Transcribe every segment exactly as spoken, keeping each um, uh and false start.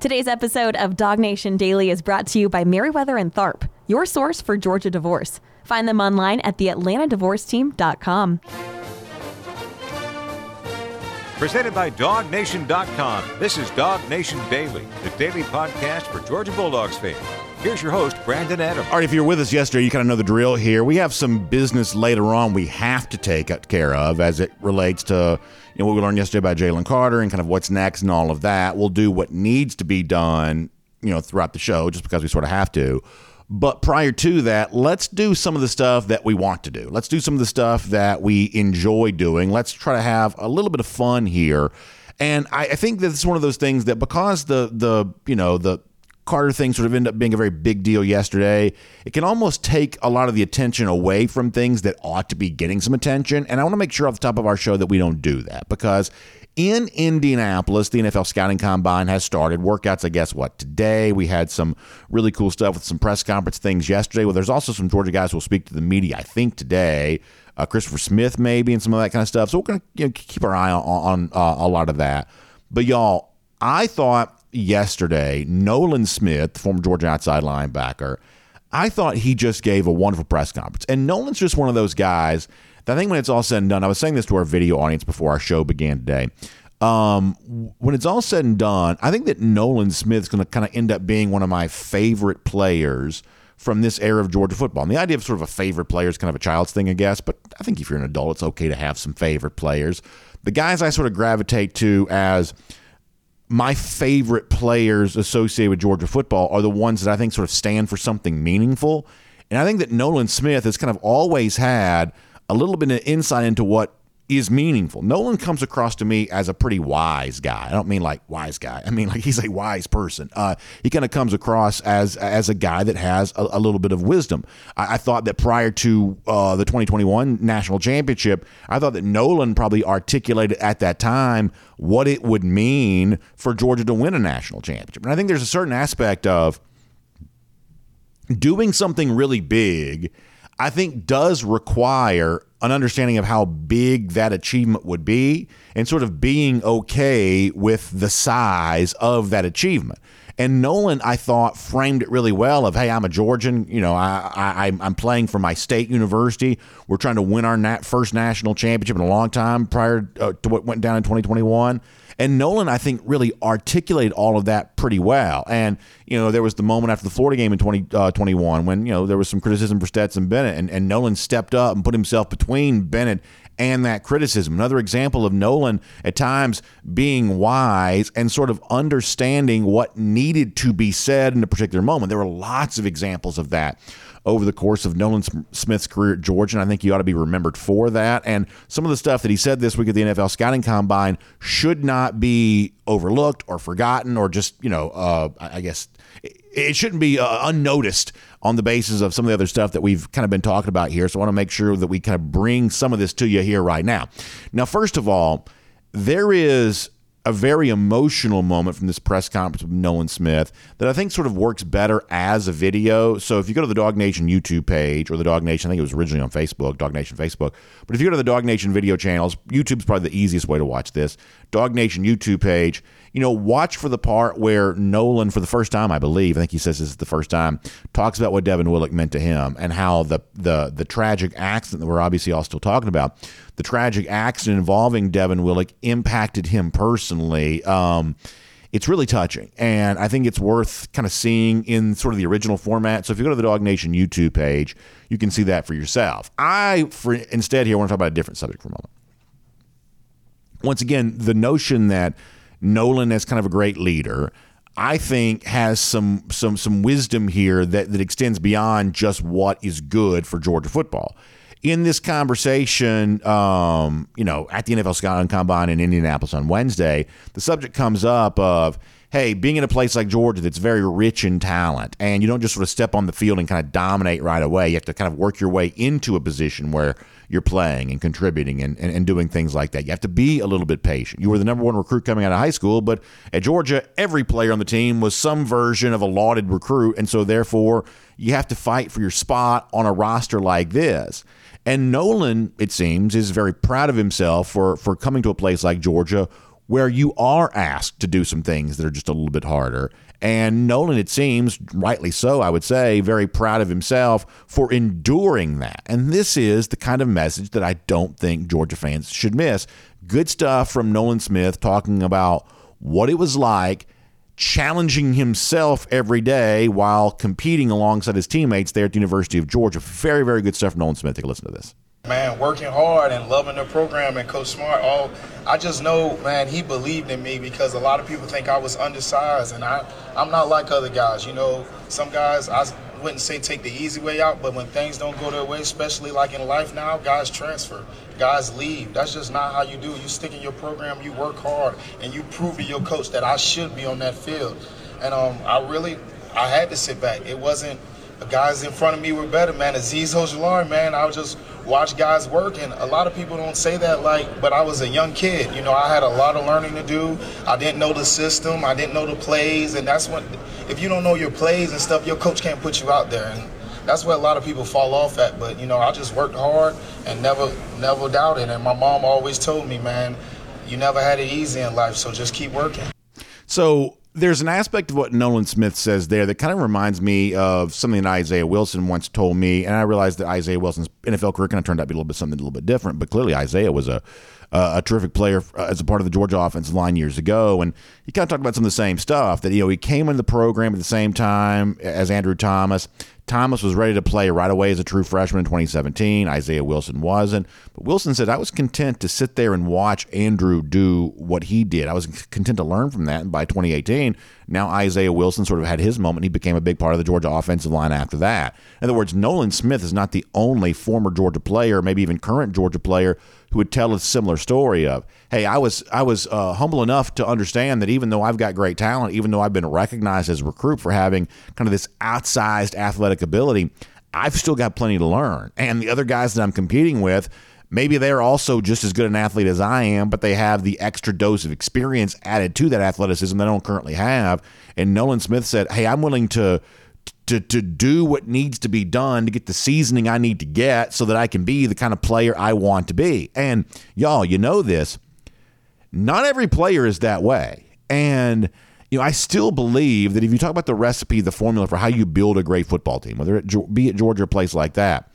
Today's episode of Dog Nation Daily is brought to you by Meriwether and Tharp, your source for Georgia divorce. Find them online at the atlanta divorce team dot com. Presented by dog nation dot com, this is Dog Nation Daily, the daily podcast for Georgia Bulldogs fans. Here's your host, Brandon Adams. All right, if you were with us yesterday, you kind of know the drill here. We have some business later on we have to take care of as it relates to you know, what we learned yesterday about Jalen Carter and kind of what's next and all of that. We'll do what needs to be done you know, throughout the show just because we sort of have to. But prior to that, let's do some of the stuff that we want to do. Let's do some of the stuff that we enjoy doing. Let's try to have a little bit of fun here. And I, I think that it's one of those things that because the the you know the Carter thing sort of ended up being a very big deal yesterday, it can almost take a lot of the attention away from things that ought to be getting some attention. And I want to make sure off the top of our show that we don't do that, because in Indianapolis, the N F L scouting combine has started. Workouts, I guess, what, today? We had some really cool stuff with some press conference things yesterday. Well, there's also some Georgia guys who will speak to the media, I think, today. Uh, Christopher Smith, maybe, and some of that kind of stuff. So we're going to you know, keep our eye on, on uh, a lot of that. But, y'all, I thought yesterday, Nolan Smith, the former Georgia outside linebacker, I thought he just gave a wonderful press conference. And Nolan's just one of those guys that I think when it's all said and done, I was saying this to our video audience before our show began today. Um, when it's all said and done, I think that Nolan Smith's going to kind of end up being one of my favorite players from this era of Georgia football. And the idea of sort of a favorite player is kind of a child's thing, I guess. But I think if you're an adult, it's okay to have some favorite players. The guys I sort of gravitate to as my favorite players associated with Georgia football are the ones that I think sort of stand for something meaningful. And I think that Nolan Smith has kind of always had a little bit of insight into what is meaningful. Nolan comes across to me as a pretty wise guy. I don't mean like wise guy. I mean like he's a wise person. Uh, he kind of comes across as as a guy that has a, a little bit of wisdom. I, I thought that prior to uh, the twenty twenty-one National Championship, I thought that Nolan probably articulated at that time what it would mean for Georgia to win a national championship. And I think there's a certain aspect of doing something really big, I think, does require an understanding of how big that achievement would be and sort of being okay with the size of that achievement. And Nolan, I thought, framed it really well of, hey, I'm a Georgian. You know, I, I, I'm playing for my state university. We're trying to win our nat- first national championship in a long time prior uh, to what went down in twenty twenty-one. And Nolan, I think, really articulated all of that pretty well. And, you know, there was the moment after the Florida game in twenty twenty-one when, you know, there was some criticism for Stetson Bennett. And, and Nolan stepped up and put himself between Bennett and that criticism. Another example of Nolan at times being wise and sort of understanding what needed to be said in a particular moment. There were lots of examples of that over the course of Nolan Smith's career at Georgia, and I think he ought to be remembered for that. And some of the stuff that he said this week at the N F L Scouting Combine should not be overlooked or forgotten or just, you know, uh, I guess it shouldn't be uh, unnoticed on the basis of some of the other stuff that we've kind of been talking about here. So I want to make sure that we kind of bring some of this to you here right now. Now, first of all, there is a very emotional moment from this press conference with Nolan Smith that I think sort of works better as a video. So if you go to the Dog Nation YouTube page or the Dog Nation, I think it was originally on Facebook, Dog Nation Facebook. But if you go to the Dog Nation video channels, YouTube's probably the easiest way to watch this. Dog Nation YouTube page, you know, watch for the part where Nolan, for the first time, I believe, I think he says this is the first time, talks about what Devin Willock meant to him and how the the the tragic accident that we're obviously all still talking about, the tragic accident involving Devin Willock impacted him personally. Um, it's really touching, and I think it's worth kind of seeing in sort of the original format. So if you go to the Dog Nation YouTube page, you can see that for yourself. I, for instead here, want to talk about a different subject for a moment. Once again, the notion that Nolan is kind of a great leader, I think, has some some some wisdom here that, that extends beyond just what is good for Georgia football. In this conversation, um, you know, at the N F L Scouting Combine in Indianapolis on Wednesday, the subject comes up of, hey, being in a place like Georgia that's very rich in talent, and you don't just sort of step on the field and kind of dominate right away. You have to kind of work your way into a position where you're playing and contributing and, and, and doing things like that. You have to be a little bit patient. You were the number one recruit coming out of high school, but at Georgia, every player on the team was some version of a lauded recruit, and so therefore you have to fight for your spot on a roster like this. And Nolan, it seems, is very proud of himself for, for coming to a place like Georgia where you are asked to do some things that are just a little bit harder. And Nolan, it seems, rightly so, I would say, very proud of himself for enduring that. And this is the kind of message that I don't think Georgia fans should miss. Good stuff from Nolan Smith talking about what it was like challenging himself every day while competing alongside his teammates there at the University of Georgia. Very, very good stuff from Nolan Smith. Take a listen to this. Man, working hard and loving the program and Coach Smart, all, I just know, man, he believed in me because a lot of people think I was undersized, and I, I'm not like other guys. You know, some guys, I wouldn't say take the easy way out, but when things don't go their way, especially like in life now, guys transfer, guys leave. That's just not how you do. You stick in your program, you work hard, and you prove to your coach that I should be on that field. And um, I really, I had to sit back. It wasn't the guys in front of me were better, man. Aziz Hojalari, man, I was just watch guys work, and a lot of people don't say that, like, but I was a young kid. You know, I had a lot of learning to do. I didn't know the system. I didn't know the plays, and that's what, if you don't know your plays and stuff, your coach can't put you out there, and that's where a lot of people fall off at. But, you know, I just worked hard and never, never doubted, and my mom always told me, man, you never had it easy in life, so just keep working. So there's an aspect of what Nolan Smith says there that kind of reminds me of something that Isaiah Wilson once told me, and I realized that Isaiah Wilson's N F L career kind of turned out to be a little bit something a little bit different, but clearly Isaiah was a uh, a terrific player as a part of the Georgia offensive line years ago, and he kind of talked about some of the same stuff, that, you know, he came into the program at the same time as Andrew Thomas. Thomas was ready to play right away as a true freshman in twenty seventeen. Isaiah Wilson wasn't. But Wilson said, I was content to sit there and watch Andrew do what he did. I was content to learn from that. And by twenty eighteen, now Isaiah Wilson sort of had his moment. He became a big part of the Georgia offensive line after that. In other words, Nolan Smith is not the only former Georgia player, maybe even current Georgia player, who would tell a similar story of, hey, I was I was uh, humble enough to understand that even though I've got great talent, even though I've been recognized as a recruit for having kind of this outsized athletic ability, I've still got plenty to learn. And the other guys that I'm competing with, maybe they're also just as good an athlete as I am, but they have the extra dose of experience added to that athleticism that I don't currently have. And Nolan Smith said, hey, I'm willing to To, to do what needs to be done to get the seasoning I need to get so that I can be the kind of player I want to be. And y'all, you know this, not every player is that way. And, you know, I still believe that if you talk about the recipe, the formula for how you build a great football team, whether it be at Georgia or a place like that,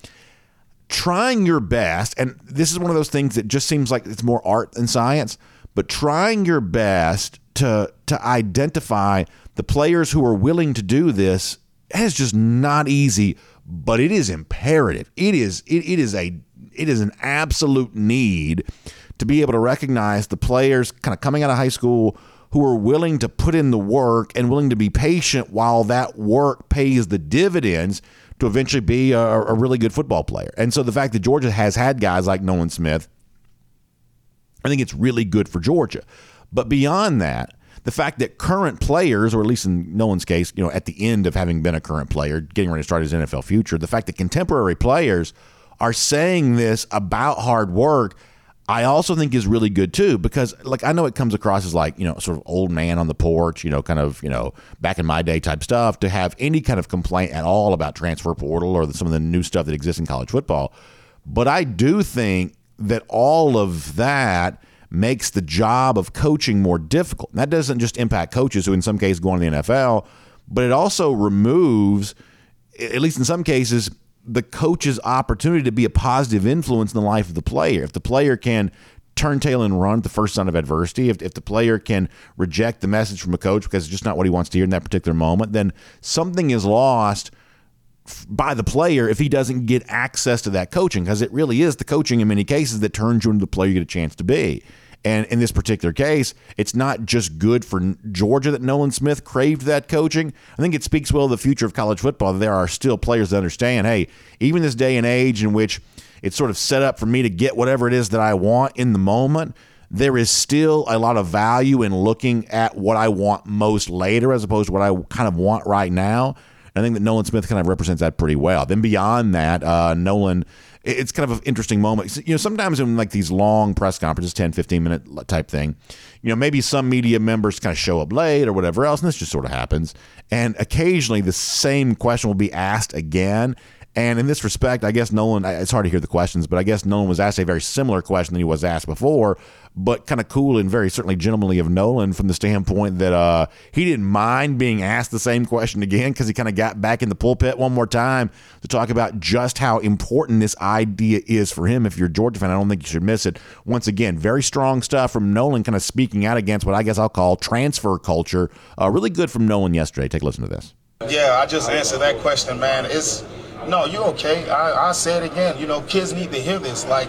trying your best, and this is one of those things that just seems like it's more art than science, but trying your best to to identify the players who are willing to do this. That is just not easy, but it is imperative. It is it, it is a it is an absolute need to be able to recognize the players kind of coming out of high school who are willing to put in the work and willing to be patient while that work pays the dividends to eventually be a, a really good football player. And so the fact that Georgia has had guys like Nolan Smith, I think it's really good for Georgia. But beyond that, the fact that current players, or at least in Nolan's case, you know, at the end of having been a current player, getting ready to start his N F L future, the fact that contemporary players are saying this about hard work, I also think is really good too, because, like, I know it comes across as like, you know, sort of old man on the porch, you know, kind of, you know, back in my day type stuff to have any kind of complaint at all about transfer portal or some of the new stuff that exists in college football. But I do think that all of that makes the job of coaching more difficult. And that doesn't just impact coaches who in some cases go on to the N F L, but it also removes, at least in some cases, the coach's opportunity to be a positive influence in the life of the player. If the player can turn tail and run at the first sign of adversity, if, if the player can reject the message from a coach because it's just not what he wants to hear in that particular moment, then something is lost by the player if he doesn't get access to that coaching, because it really is the coaching in many cases that turns you into the player you get a chance to be. And in this particular case, it's not just good for Georgia that Nolan Smith craved that coaching. I think it speaks well of the future of college football. There are still players that understand, hey, even this day and age in which it's sort of set up for me to get whatever it is that I want in the moment, there is still a lot of value in looking at what I want most later as opposed to what I kind of want right now. I think that Nolan Smith kind of represents that pretty well. Then beyond that, uh, Nolan, it's kind of an interesting moment. You know, sometimes in like these long press conferences, ten, fifteen minute type thing, you know, maybe some media members kind of show up late or whatever else, and this just sort of happens. And occasionally the same question will be asked again. And in this respect, I guess Nolan, it's hard to hear the questions, but I guess Nolan was asked a very similar question than he was asked before, but kind of cool and very certainly gentlemanly of Nolan from the standpoint that uh, he didn't mind being asked the same question again because he kind of got back in the pulpit one more time to talk about just how important this idea is for him. If you're a Georgia fan, I don't think you should miss it. Once again, very strong stuff from Nolan kind of speaking out against what I guess I'll call transfer culture. Uh, really good from Nolan yesterday. Take a listen to this. Yeah, I just answered that question, man. It's... No, you're okay. I, I say it again. You know, kids need to hear this. Like,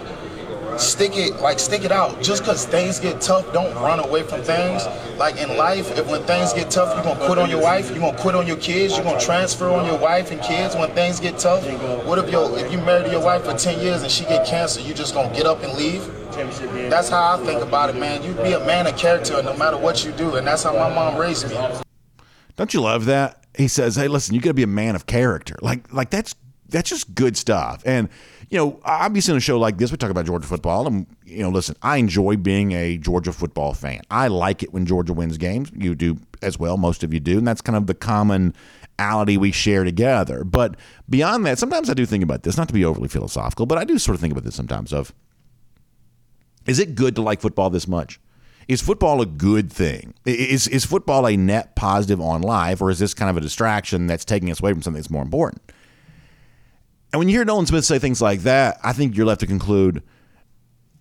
stick it, like stick it out. Just because things get tough, don't run away from things. Like in life, if when things get tough, you're gonna quit on your wife, you're gonna quit on your kids, you're gonna transfer on your wife and kids when things get tough. What if your if you married to your wife for ten years and she get cancer, you just gonna get up and leave? That's how I think about it, man. You be a man of character no matter what you do, and that's how my mom raised me. Don't you love that? He says, hey, listen, you gotta be a man of character. Like, like that's That's just good stuff. And, you know, obviously in a show like this, we talk about Georgia football. And, you know, listen, I enjoy being a Georgia football fan. I like it when Georgia wins games. You do as well. Most of you do. And that's kind of the commonality we share together. But beyond that, sometimes I do think about this, not to be overly philosophical, but I do sort of think about this sometimes of, is it good to like football this much? Is football a good thing? Is is football a net positive on life? Or is this kind of a distraction that's taking us away from something that's more important? And when you hear Nolan Smith say things like that, I think you're left to conclude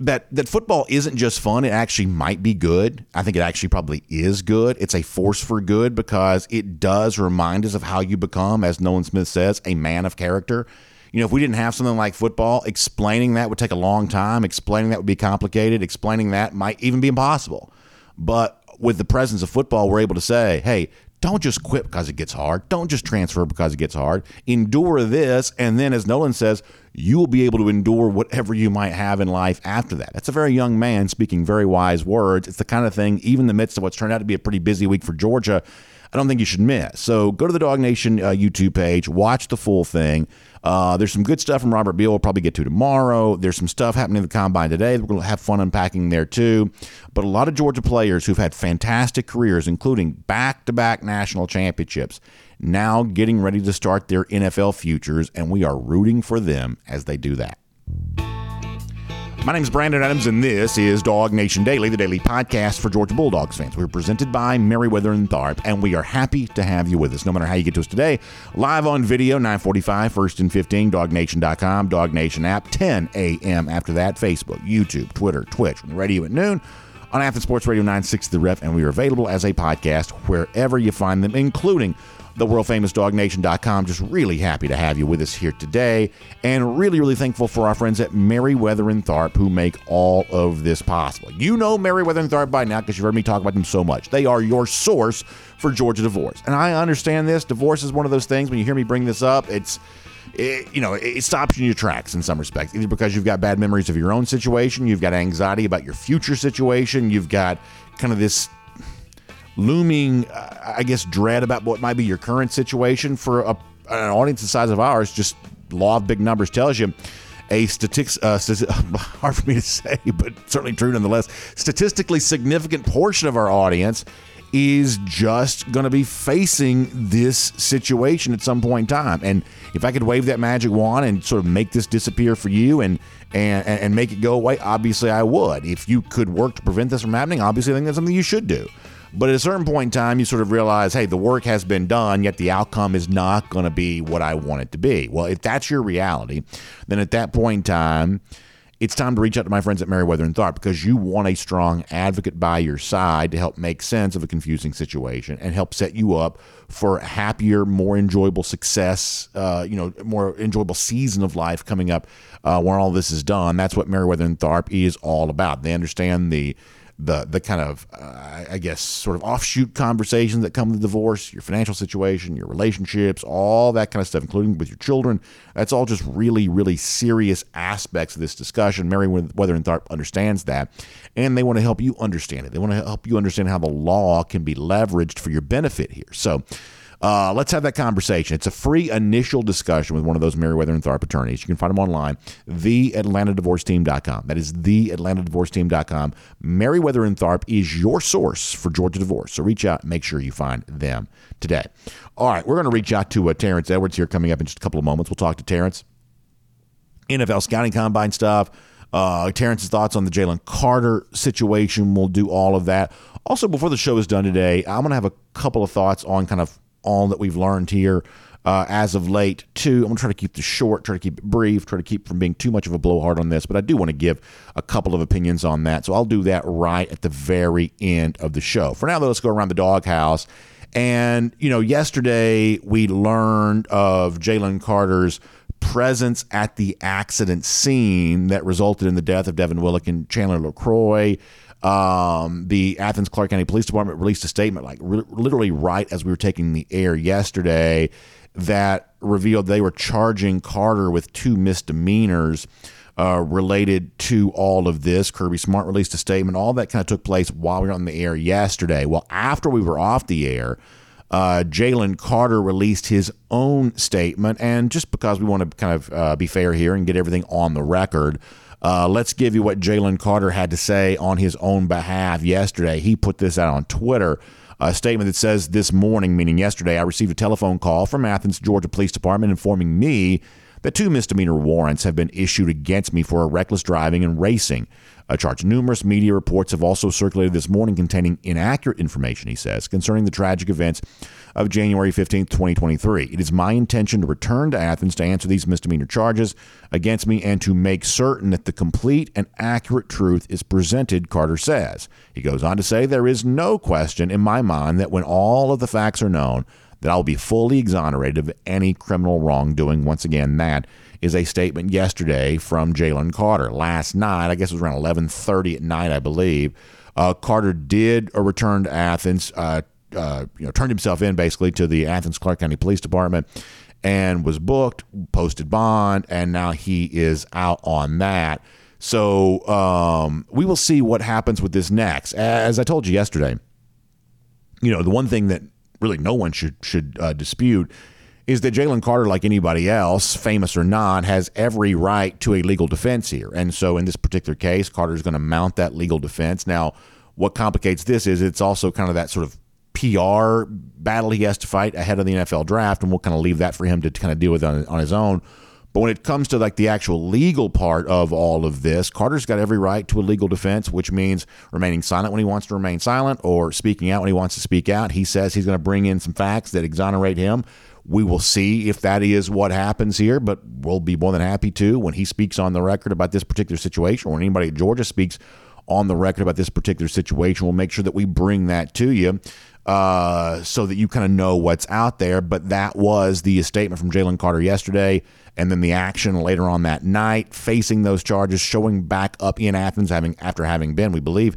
that that football isn't just fun. It actually might be good. I think it actually probably is good. It's a force for good because it does remind us of how you become, as Nolan Smith says, a man of character. You know, if we didn't have something like football, explaining that would take a long time. Explaining that would be complicated. Explaining that might even be impossible. But with the presence of football, we're able to say, hey, don't just quit because it gets hard. Don't just transfer because it gets hard. Endure this. And then, as Nolan says, you will be able to endure whatever you might have in life after that. That's a very young man speaking very wise words. It's the kind of thing, even in the midst of what's turned out to be a pretty busy week for Georgia, I don't think you should miss. So go to the Dog Nation uh, YouTube page. Watch the full thing. Uh, there's some good stuff from Robert Beal we'll probably get to tomorrow. There's some stuff happening in the Combine today. We're going to have fun unpacking there, too. But a lot of Georgia players who've had fantastic careers, including back-to-back national championships, now getting ready to start their N F L futures, and we are rooting for them as they do that. My name is Brandon Adams, and this is Dog Nation Daily, the daily podcast for Georgia Bulldogs fans. We're presented by Meriwether and Tharp, and we are happy to have you with us, no matter how you get to us today. Live on video, nine forty-five, first and fifteen, dog nation dot com, Dog Nation app, ten a.m. after that, Facebook, YouTube, Twitter, Twitch, and radio at noon. On Athens Sports Radio nine sixty The Ref, and we are available as a podcast wherever you find them, including the world-famous dog nation dot com. Just really happy to have you with us here today and really, really thankful for our friends at Meriwether and Tharp who make all of this possible. You know Meriwether and Tharp by now because you've heard me talk about them so much. They are your source for Georgia divorce. And I understand this. Divorce is one of those things. When you hear me bring this up, it's... It, you know, it stops you in your tracks in some respects, either because you've got bad memories of your own situation, you've got anxiety about your future situation, you've got kind of this looming, I guess, dread about what might be your current situation. For a, an audience the size of ours, just law of big numbers tells you a statistics, uh, stati- hard for me to say, but certainly true nonetheless, statistically significant portion of our audience is just going to be facing this situation at some point in time. And if I could wave that magic wand and sort of make this disappear for you and and and make it go away, obviously I would. If you could work to prevent this from happening, obviously I think that's something you should do. But at a certain point in time, you sort of realize, hey, the work has been done, yet the outcome is not going to be what I want it to be. Well, if that's your reality, then at that point in time, it's time to reach out to my friends at Meriwether and Tharp because you want a strong advocate by your side to help make sense of a confusing situation and help set you up for a happier, more enjoyable success, uh, you know, more enjoyable season of life coming up uh, when all this is done. That's what Meriwether and Tharp is all about. They understand the the the kind of, uh, I guess, sort of offshoot conversations that come with divorce, your financial situation, your relationships, all that kind of stuff, including with your children. That's all just really, really serious aspects of this discussion. Meriwether and Tharp understands that, and they want to help you understand it. They want to help you understand how the law can be leveraged for your benefit here. So Uh, let's have that conversation. It's a free initial discussion with one of those Meriwether and Tharp attorneys. You can find them online, the atlanta divorce team dot com. That is the atlanta divorce team dot com. Meriwether and Tharp is your source for Georgia divorce. So reach out and make sure you find them today. All right, we're going to reach out to uh, Terrence Edwards here coming up in just a couple of moments. We'll talk to Terrence. N F L scouting combine stuff. Uh, Terrence's thoughts on the Jalen Carter situation. We'll do all of that. Also, before the show is done today, I'm going to have a couple of thoughts on kind of all that we've learned here uh, as of late, too. I'm going to try to keep this short, try to keep it brief, try to keep from being too much of a blowhard on this, but I do want to give a couple of opinions on that. So I'll do that right at the very end of the show. For now, though, let's go around the doghouse. And, you know, yesterday we learned of Jalen Carter's presence at the accident scene that resulted in the death of Devin Willock and Chandler LaCroix. Um, the Athens-Clarke County Police Department released a statement like re- literally right as we were taking the air yesterday that revealed they were charging Carter with two misdemeanors uh, related to all of this. Kirby Smart released a statement. All that kind of took place while we were on the air yesterday. Well, after we were off the air, Uh, Jalen Carter released his own statement, and just because we want to kind of uh, be fair here and get everything on the record, uh, let's give you what Jalen Carter had to say on his own behalf yesterday. He put this out on Twitter, a statement that says, "This morning," meaning yesterday, "I received a telephone call from Athens, Georgia Police Department informing me that two misdemeanor warrants have been issued against me for a reckless driving and racing a charge. Numerous media reports have also circulated this morning containing inaccurate information," he says, "concerning the tragic events of January fifteenth, twenty twenty-three. It is my intention to return to Athens to answer these misdemeanor charges against me and to make certain that the complete and accurate truth is presented," Carter says. He goes on to say, "There is no question in my mind that when all of the facts are known, that I'll be fully exonerated of any criminal wrongdoing." Once again, that is a statement yesterday from Jalen Carter. Last night, I guess it was around eleven thirty at night, I believe, uh, Carter did a return to Athens, uh, uh, you know, turned himself in basically to the Athens-Clarke County Police Department and was booked, posted bond, and now he is out on that. So um, we will see what happens with this next. As I told you yesterday, you know, the one thing that really no one should should uh, dispute is that Jalen Carter, like anybody else, famous or not, has every right to a legal defense here. And so in this particular case, Carter is going to mount that legal defense. Now, what complicates this is it's also kind of that sort of P R battle he has to fight ahead of the N F L draft, and we'll kind of leave that for him to kind of deal with on, on his own. But when it comes to like the actual legal part of all of this, Carter's got every right to a legal defense, which means remaining silent when he wants to remain silent or speaking out when he wants to speak out. He says he's going to bring in some facts that exonerate him. We will see if that is what happens here, but we'll be more than happy to when he speaks on the record about this particular situation or when anybody at Georgia speaks on the record about this particular situation. We'll make sure that we bring that to you uh, so that you kind of know what's out there. But that was the statement from Jalen Carter yesterday, and then the action later on that night, facing those charges, showing back up in Athens having after having been, we believe,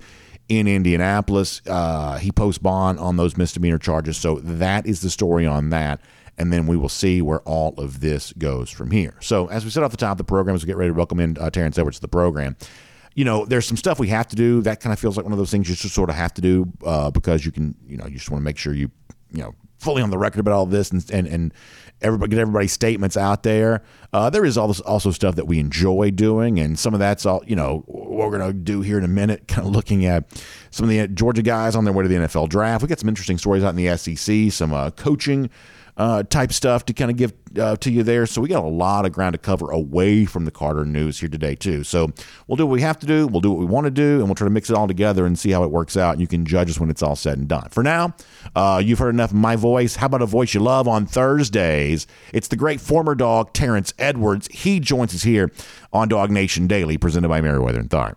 in Indianapolis. Uh, he posts bond on those misdemeanor charges. So that is the story on that. And then we will see where all of this goes from here. So as we said off the top of the program, as we get ready to welcome in uh, Terrence Edwards to the program, you know, there's some stuff we have to do. That kind of feels like one of those things you just sort of have to do uh, because you can, you know, you just want to make sure you, you know, fully on the record about all of this and and, and everybody get everybody's statements out there. Uh, there is all this also stuff that we enjoy doing, and some of that's all, you know, what we're going to do here in a minute, kind of looking at some of the Georgia guys on their way to the N F L draft. We got some interesting stories out in the S E C, some uh, coaching Uh, type stuff to kind of give uh, to you there. So we got a lot of ground to cover away from the Carter news here today, too. So we'll do what we have to do. We'll do what we want to do, and we'll try to mix it all together and see how it works out. And you can judge us when it's all said and done. For now, uh, you've heard enough of my voice. How about a voice you love on Thursdays? It's the great former dog, Terrence Edwards. He joins us here on Dog Nation Daily, presented by Meriwether and Tharp.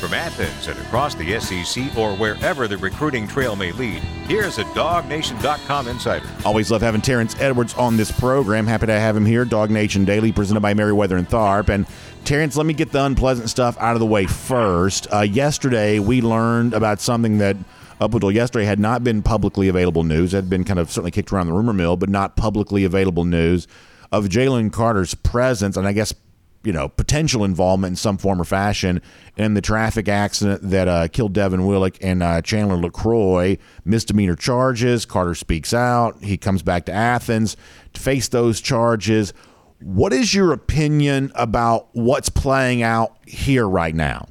From Athens and across the S E C or wherever the recruiting trail may lead, here's a dog nation dot com insider. Always love having Terrence Edwards on this program. Happy to have him here. Dog Nation Daily, presented by Meriwether and Tharp. And Terrence, let me get the unpleasant stuff out of the way first. Uh, yesterday, we learned about something that up until yesterday had not been publicly available news. It had been kind of certainly kicked around the rumor mill, but not publicly available news of Jalen Carter's presence, and I guess you know, potential involvement in some form or fashion in the traffic accident that uh, killed Devin Willock and uh, Chandler LaCroix. Misdemeanor charges. Carter speaks out. He comes back to Athens to face those charges. What is your opinion about what's playing out here right now?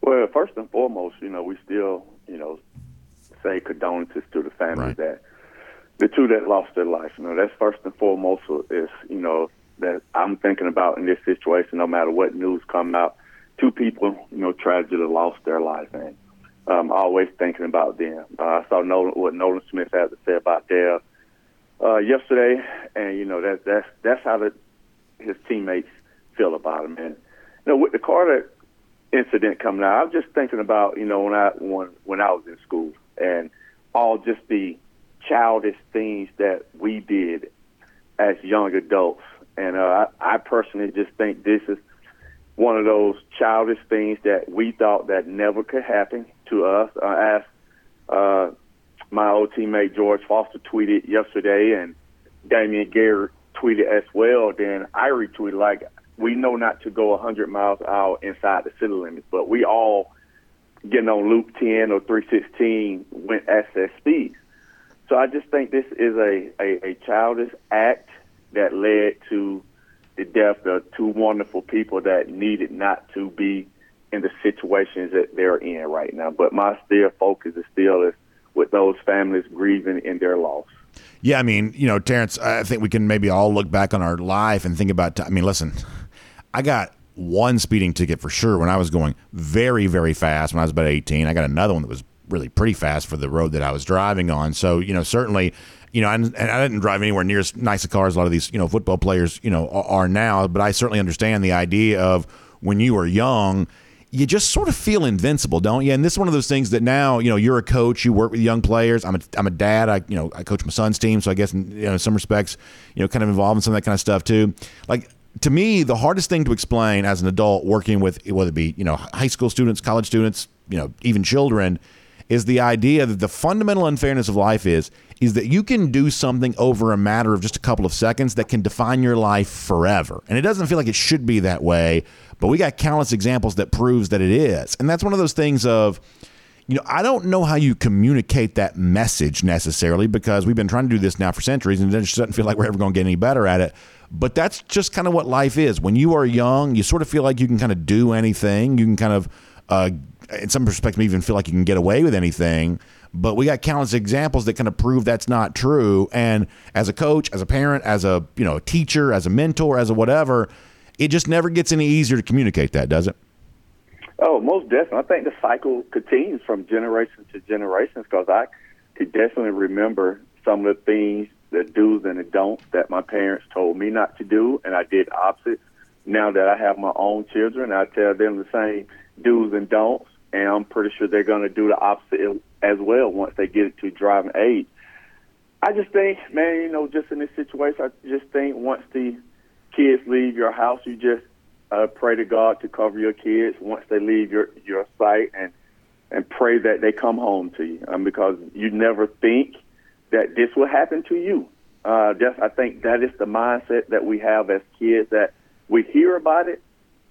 Well, first and foremost, you know, we still, you know, say condolences to the family, right, that the two that lost their life. You know, that's first and foremost is, you know, that I'm thinking about in this situation, no matter what news come out, two people, you know, tragically lost their life, and I'm um, always thinking about them. Uh, I saw Nolan, what Nolan Smith had to say about their uh, yesterday, and, you know, that, that's that's how the, his teammates feel about him. And, you know, with the Carter incident coming out, I'm just thinking about, you know, when I, when, when I was in school and all just the childish things that we did as young adults. And uh, I, I personally just think this is one of those childish things that we thought that never could happen to us. Uh, as uh, my old teammate George Foster tweeted yesterday, and Damian Garrett tweeted as well, then I retweeted, like, we know not to go one hundred miles an hour inside the city limits, but we all getting on Loop ten or three sixteen went excess speeds. So I just think this is a, a, a childish act that led to the death of two wonderful people that needed not to be in the situations that they're in right now. But my still focus is still is with those families grieving in their loss. Yeah, I mean, you know, Terrence, I think we can maybe all look back on our life and think about, I mean, listen, I got one speeding ticket for sure when I was going very, very fast when I was about eighteen. I got another one that was really pretty fast for the road that I was driving on. So, you know, certainly, you know, and, and I didn't drive anywhere near as nice a car as a lot of these, you know, football players, you know, are, are now. But I certainly understand the idea of when you are young, you just sort of feel invincible, don't you? And this is one of those things that now, you know, you're a coach, you work with young players. I'm a, I'm a dad. I, you know, I coach my son's team. So I guess in, you know, in some respects, you know, kind of involved in some of that kind of stuff too. Like, to me, the hardest thing to explain as an adult working with, whether it be, you know, high school students, college students, you know, even children, is the idea that the fundamental unfairness of life is is that you can do something over a matter of just a couple of seconds that can define your life forever. And it doesn't feel like it should be that way, but we got countless examples that proves that it is. And that's one of those things of, you know, I don't know how you communicate that message necessarily, because we've been trying to do this now for centuries and it just doesn't feel like we're ever going to get any better at it. But that's just kind of what life is. When you are young, you sort of feel like you can kind of do anything. You can kind of uh, in some respects, we even feel like you can get away with anything, but we got countless examples that kind of prove that's not true. And as a coach, as a parent, as a, you know, a teacher, as a mentor, as a whatever, it just never gets any easier to communicate that, does it? Oh, most definitely. I think the cycle continues from generation to generation, because I could definitely remember some of the things, the do's and the don'ts that my parents told me not to do, and I did opposite. Now that I have my own children, I tell them the same do's and don'ts, and I'm pretty sure they're going to do the opposite as well once they get to driving age. I just think, man, you know, just in this situation, I just think once the kids leave your house, you just uh, pray to God to cover your kids once they leave your, your sight, and, and pray that they come home to you, um, because you never think that this will happen to you. Uh, that's, I think that is the mindset that we have as kids, that we hear about it,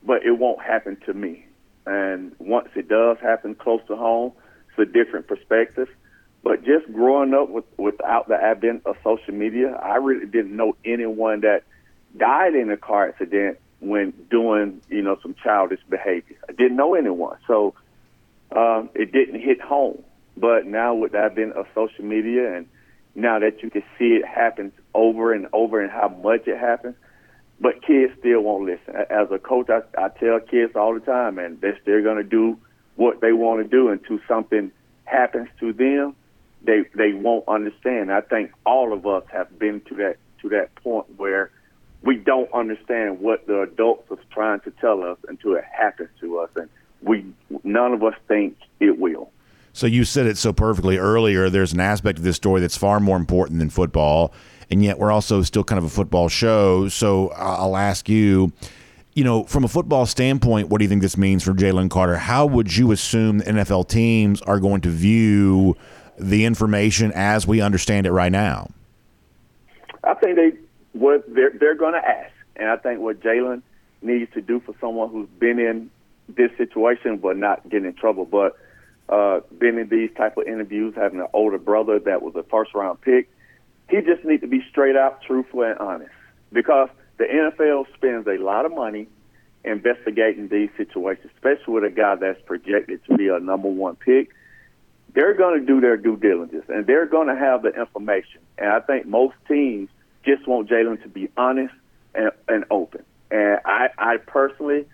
but it won't happen to me. And once it does happen close to home, it's a different perspective. But just growing up with, without the advent of social media, I really didn't know anyone that died in a car accident when doing, you know, some childish behavior. I didn't know anyone. So um, it didn't hit home. But now with the advent of social media, and now that you can see it happens over and over and how much it happens, but kids still won't listen. As a coach, I, I tell kids all the time, and they're still going to do what they want to do until something happens to them. They they won't understand. I think all of us have been to that to that point where we don't understand what the adults are trying to tell us until it happens to us, and we none of us think it will. So you said it so perfectly earlier. There's an aspect of this story that's far more important than football. And yet we're also still kind of a football show. So I'll ask you, you know, from a football standpoint, what do you think this means for Jalen Carter? How would you assume the N F L teams are going to view the information as we understand it right now? I think they what they're, they're going to ask. And I think what Jalen needs to do for someone who's been in this situation but not getting in trouble, but uh, been in these type of interviews, having an older brother that was a first-round pick, he just needs to be straight out, truthful, and honest. Because the N F L spends a lot of money investigating these situations, especially with a guy that's projected to be a number one pick. They're going to do their due diligence, and they're going to have the information. And I think most teams just want Jalen to be honest and, and open. And I, I personally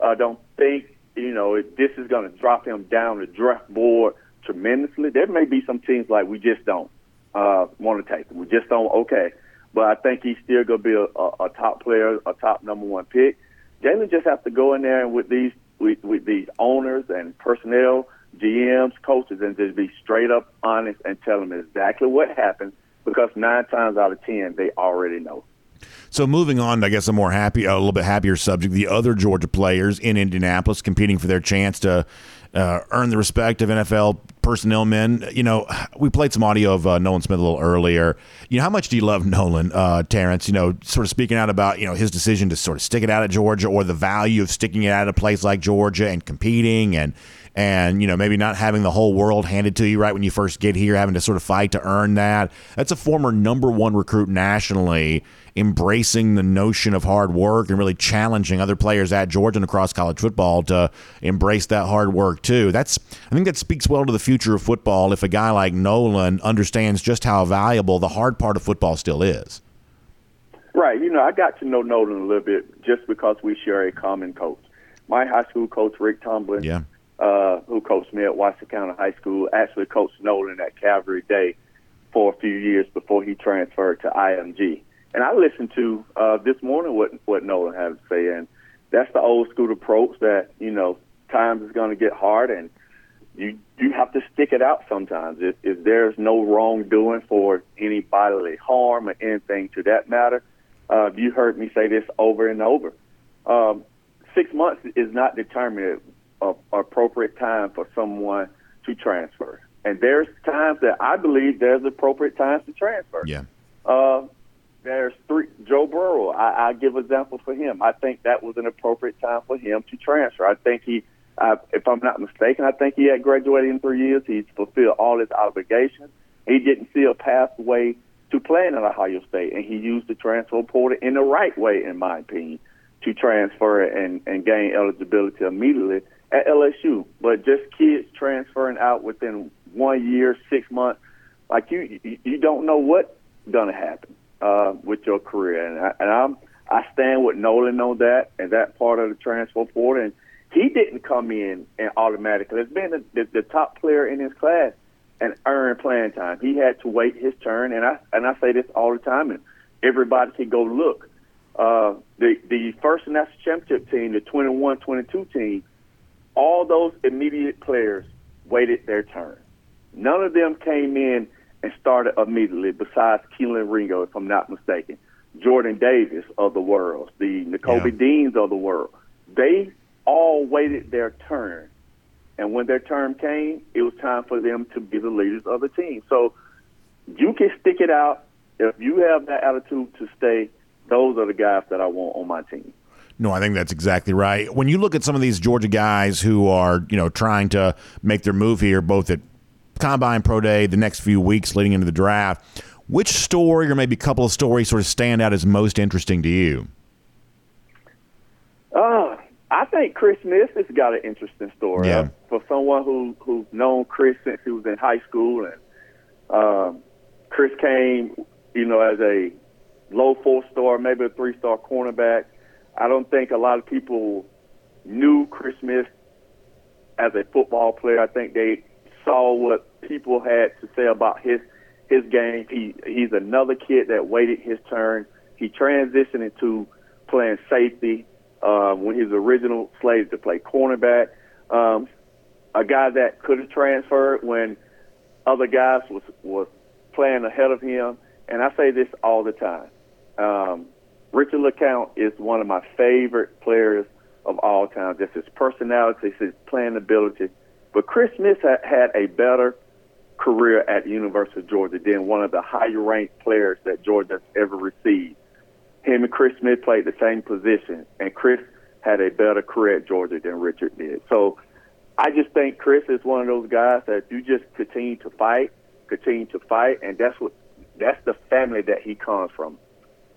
uh, don't think, you know, if this is going to drop him down the draft board tremendously. There may be some teams like we just don't uh, want to take him. We just don't, okay. But I think he's still going to be a, a, a top player, a top number one pick. Jalen just have to go in there and with these with, with these owners and personnel, G Ms, coaches, and just be straight up honest and tell them exactly what happened, because nine times out of ten, they already know. So moving on, I guess a more happy, a little bit happier subject, the other Georgia players in Indianapolis competing for their chance to uh, earn the respect of N F L personnel men. You know, we played some audio of uh, Nolan Smith a little earlier. You know, how much do you love Nolan, uh, Terrence, you know, sort of speaking out about, you know, his decision to sort of stick it out at Georgia, or the value of sticking it out at a place like Georgia and competing and, and, you know, maybe not having the whole world handed to you right when you first get here, having to sort of fight to earn that. That's a former number one recruit nationally embracing the notion of hard work and really challenging other players at Georgia and across college football to embrace that hard work too. That's, I think that speaks well to the future of football if a guy like Nolan understands just how valuable the hard part of football still is. Right. You know, I got to know Nolan a little bit just because we share a common coach. My high school coach, Rick Tomlin, yeah. Uh, who coached me at Washington County High School, actually coached Nolan at Calvary Day for a few years before he transferred to I M G. And I listened to uh, this morning what, what Nolan had to say, and that's the old school approach that, you know, times is going to get hard, and you you have to stick it out sometimes. If, if there's no wrongdoing for any bodily harm or anything to that matter, uh, you heard me say this over and over. Um, six months is not determined an appropriate time for someone to transfer. And there's times that I believe there's appropriate times to transfer. Yeah. Uh, there's three, Joe Burrow, I, I give an example for him. I think that was an appropriate time for him to transfer. I think he, uh, if I'm not mistaken, I think he had graduated in three years. He's fulfilled all his obligations. He didn't see a pathway to playing at Ohio State, and he used the transfer portal in the right way, in my opinion, to transfer and, and gain eligibility immediately at L S U. But just kids transferring out within one year, six months, like you, you don't know what's going to happen uh, with your career. And, I, and I'm, I stand with Nolan on that and that part of the transfer portal. And he didn't come in and automatically, it's been the, the, the top player in his class and earn playing time. He had to wait his turn. And I, and I say this all the time, and everybody can go look. Uh, the, the first national championship team, the twenty-one twenty-two team, all those immediate players waited their turn. None of them came in and started immediately, besides Kelee Ringo, if I'm not mistaken, Jordan Davis of the world, the N'Kobe yeah. Deans of the world. They all waited their turn. And when their turn came, it was time for them to be the leaders of the team. So you can stick it out. If you have that attitude to stay, those are the guys that I want on my team. No, I think that's exactly right. When you look at some of these Georgia guys who are, you know, trying to make their move here, both at Combine, Pro Day, the next few weeks leading into the draft, which story or maybe a couple of stories sort of stand out as most interesting to you? Uh, I think Chris Smith has got an interesting story. Yeah. Uh, for someone who, who's known Chris since he was in high school, and um, Chris came, you know, as a low four-star, maybe a three-star cornerback. I don't think a lot of people knew Chris Smith as a football player. I think they saw what people had to say about his his game. He he's another kid that waited his turn. He transitioned into playing safety uh, when he was original slated to play cornerback. Um, a guy that could have transferred when other guys was was playing ahead of him. And I say this all the time. Um, Richard LeCount is one of my favorite players of all time. Just his personality, his playing ability. But Chris Smith had a better career at the University of Georgia than one of the higher-ranked players that Georgia has ever received. him and Chris Smith played the same position, and Chris had a better career at Georgia than Richard did. So I just think Chris is one of those guys that you just continue to fight, continue to fight, and that's what that's the family that he comes from,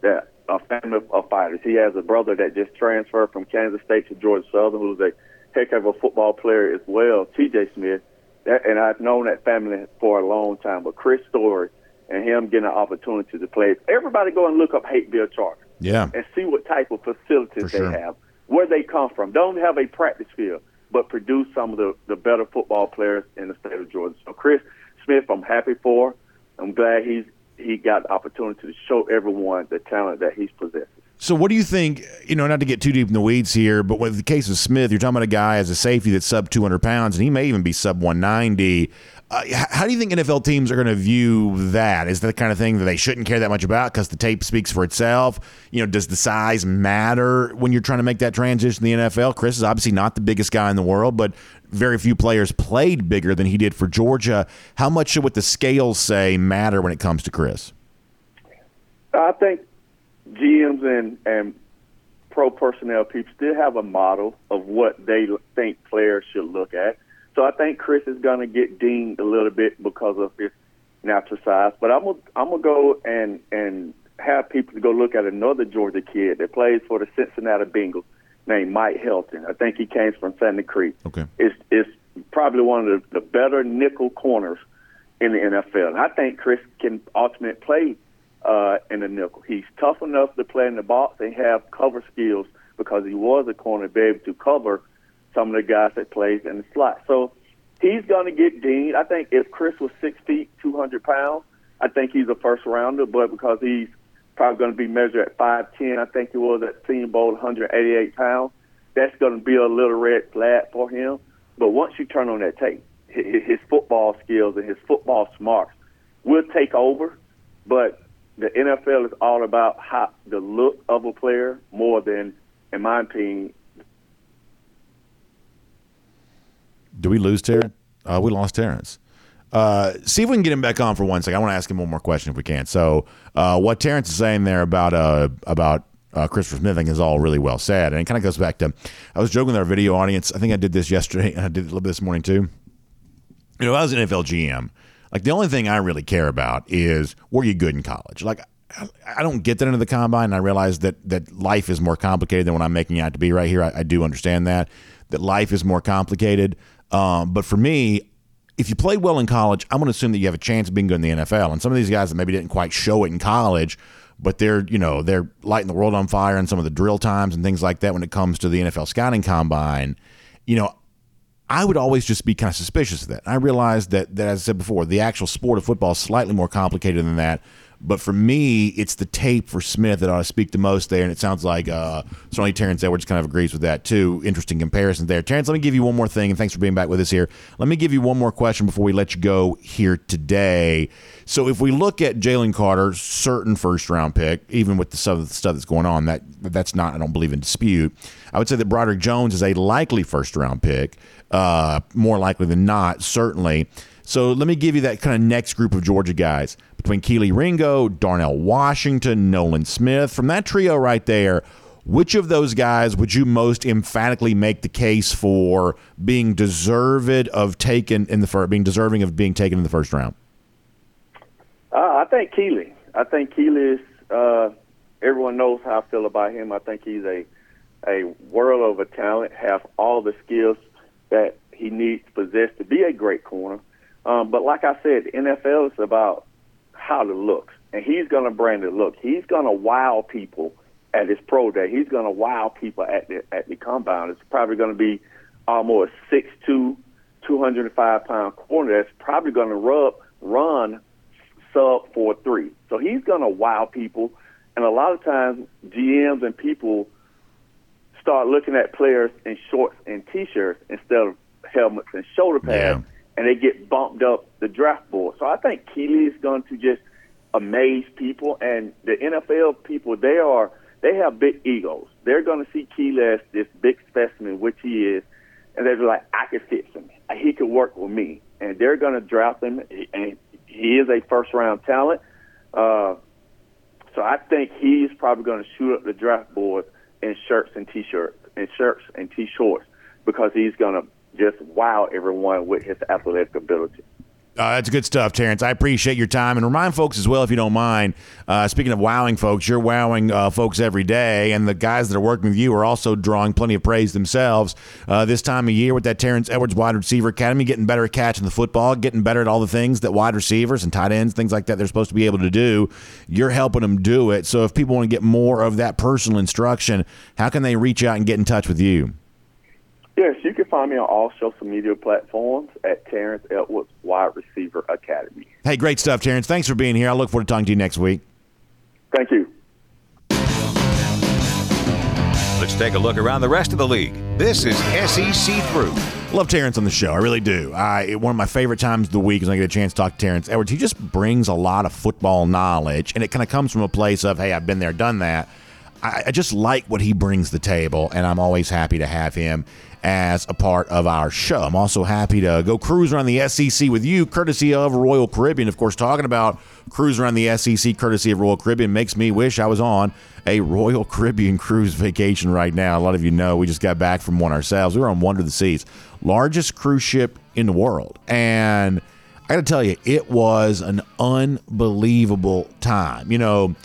that a family of fighters. He has a brother that just transferred from Kansas State to Georgia Southern, who's a heck of a football player as well, T J Smith. That, and I've known that family for a long time. But Chris Story and him getting an opportunity to play. Everybody go and look up Hate Bill Charter. Yeah. And see what type of facilities for they sure. have, where they come from. Don't have a practice field, but produce some of the, the better football players in the state of Georgia. So Chris Smith, I'm happy for. I'm glad he's he got the opportunity to show everyone the talent that he's possessed. So what do you think, you know, not to get too deep in the weeds here, but with the case of Smith, you're talking about a guy as a safety that's sub two hundred pounds, and he may even be sub one ninety. Uh, how do you think N F L teams are going to view that? Is that the kind of thing that they shouldn't care that much about because the tape speaks for itself? You know, does the size matter when you're trying to make that transition in the N F L? Chris is obviously not the biggest guy in the world, but very few players played bigger than he did for Georgia. How much should what the scales say matter when it comes to Chris? I think G Ms and, and pro personnel people still have a model of what they think players should look at. So I think Chris is going to get dinged a little bit because of his natural size. But I'm gonna, I'm gonna go and and have people to go look at another Georgia kid that plays for the Cincinnati Bengals named Mike Helton. I think he came from Sandy Creek. Okay, it's it's probably one of the, the better nickel corners in the N F L. And I think Chris can ultimately play Uh, in the nickel. He's tough enough to play in the box and have cover skills because he was a corner, be able to cover some of the guys that plays in the slot. So he's going to get dinged. I think if Chris was six feet, two hundred pounds, I think he's a first-rounder, but because he's probably going to be measured at five ten, I think he was at Senior Bowl, one hundred eighty-eight pounds, that's going to be a little red flag for him. But once you turn on that tape, his football skills and his football smarts will take over, but the N F L is all about how the look of a player more than, in my opinion. Do we lose Terrence? Uh, we lost Terrence. Uh, see if we can get him back on for one second. I want to ask him one more question if we can. So uh, what Terrence is saying there about uh, about uh, Christopher Smith, I think, is all really well said. And it kind of goes back to, I was joking with our video audience. I think I did this yesterday, and I did a little bit this morning too. You know, I was an N F L G M. Like, the only thing I really care about is, were you good in college? Like, I, I don't get that into the combine, and I realize that, that life is more complicated than what I'm making out to be right here. I, I do understand that, that life is more complicated. Um, but for me, if you played well in college, I'm going to assume that you have a chance of being good in the N F L. And some of these guys that maybe didn't quite show it in college, but they're, you know, they're lighting the world on fire in some of the drill times and things like that when it comes to the N F L scouting combine, you know, I would always just be kind of suspicious of that. I realized that, that, as I said before, the actual sport of football is slightly more complicated than that. But for me, it's the tape for Smith that ought to speak the most there. And it sounds like uh, certainly Terrence Edwards kind of agrees with that, too. Interesting comparison there. Terrence, let me give you one more thing, and thanks for being back with us here. Let me give you one more question before we let you go here today. So if we look at Jalen Carter, certain first-round pick, even with the stuff that's going on, that that's not, I don't believe, in dispute. I would say that Broderick Jones is a likely first-round pick, uh, more likely than not, certainly. So let me give you that kind of next group of Georgia guys. Between Kelee Ringo, Darnell Washington, Nolan Smith, from that trio right there, which of those guys would you most emphatically make the case for being deserved of taken in the first, being deserving of being taken in the first round? Uh, I think Kelee. I think Kelee is. Uh, everyone knows how I feel about him. I think he's a a world of a talent. Have all the skills that he needs to possess to be a great corner. Um, but like I said, the N F L is about how to look, and he's going to bring the look. He's going to wow people at his pro day. He's going to wow people at the at the combine. It's probably going to be almost six two, two hundred five pound corner that's probably going to rub run sub four three. So he's going to wow people, and a lot of times G Ms and people start looking at players in shorts and T-shirts instead of helmets and shoulder pads. Yeah. And they get bumped up the draft board. So I think Kelee is going to just amaze people. And the N F L people, they are they have big egos. They're going to see Kelee as this big specimen, which he is, and they're like, I can fix him. He could work with me. And they're going to draft him. And he is a first round talent. Uh, So I think he's probably going to shoot up the draft board in shirts and T-shirts, in shirts and T-shorts, because he's going to just wow everyone with his athletic ability. Uh, that's good stuff, Terrence. I appreciate your time. And remind folks as well, if you don't mind, uh, speaking of wowing folks, you're wowing uh, folks every day, and the guys that are working with you are also drawing plenty of praise themselves uh, this time of year with that Terrence Edwards Wide Receiver Academy, getting better at catching the football, getting better at all the things that wide receivers and tight ends, things like that, they're supposed to be able to do. You're helping them do it. So if people want to get more of that personal instruction, how can they reach out and get in touch with you? Yes, you can find me on all social media platforms at Terrence Edwards Wide Receiver Academy. Hey, great stuff, Terrence. Thanks for being here. I look forward to talking to you next week. Thank you. Let's take a look around the rest of the league. This is S E C Through. Love Terrence on the show. I really do. I One of my favorite times of the week is when I get a chance to talk to Terrence Edwards. He just brings a lot of football knowledge, and it kind of comes from a place of, hey, I've been there, done that. I, I just like what he brings to the table, and I'm always happy to have him as a part of our show. I'm also happy to go cruise around the S E C with you, courtesy of Royal Caribbean. Of course, talking about cruise around the S E C, courtesy of Royal Caribbean, makes me wish I was on a Royal Caribbean cruise vacation right now. A lot of you know we just got back from one ourselves. We were on Wonder of the Seas, largest cruise ship in the world. And I got to tell you, it was an unbelievable time. You know,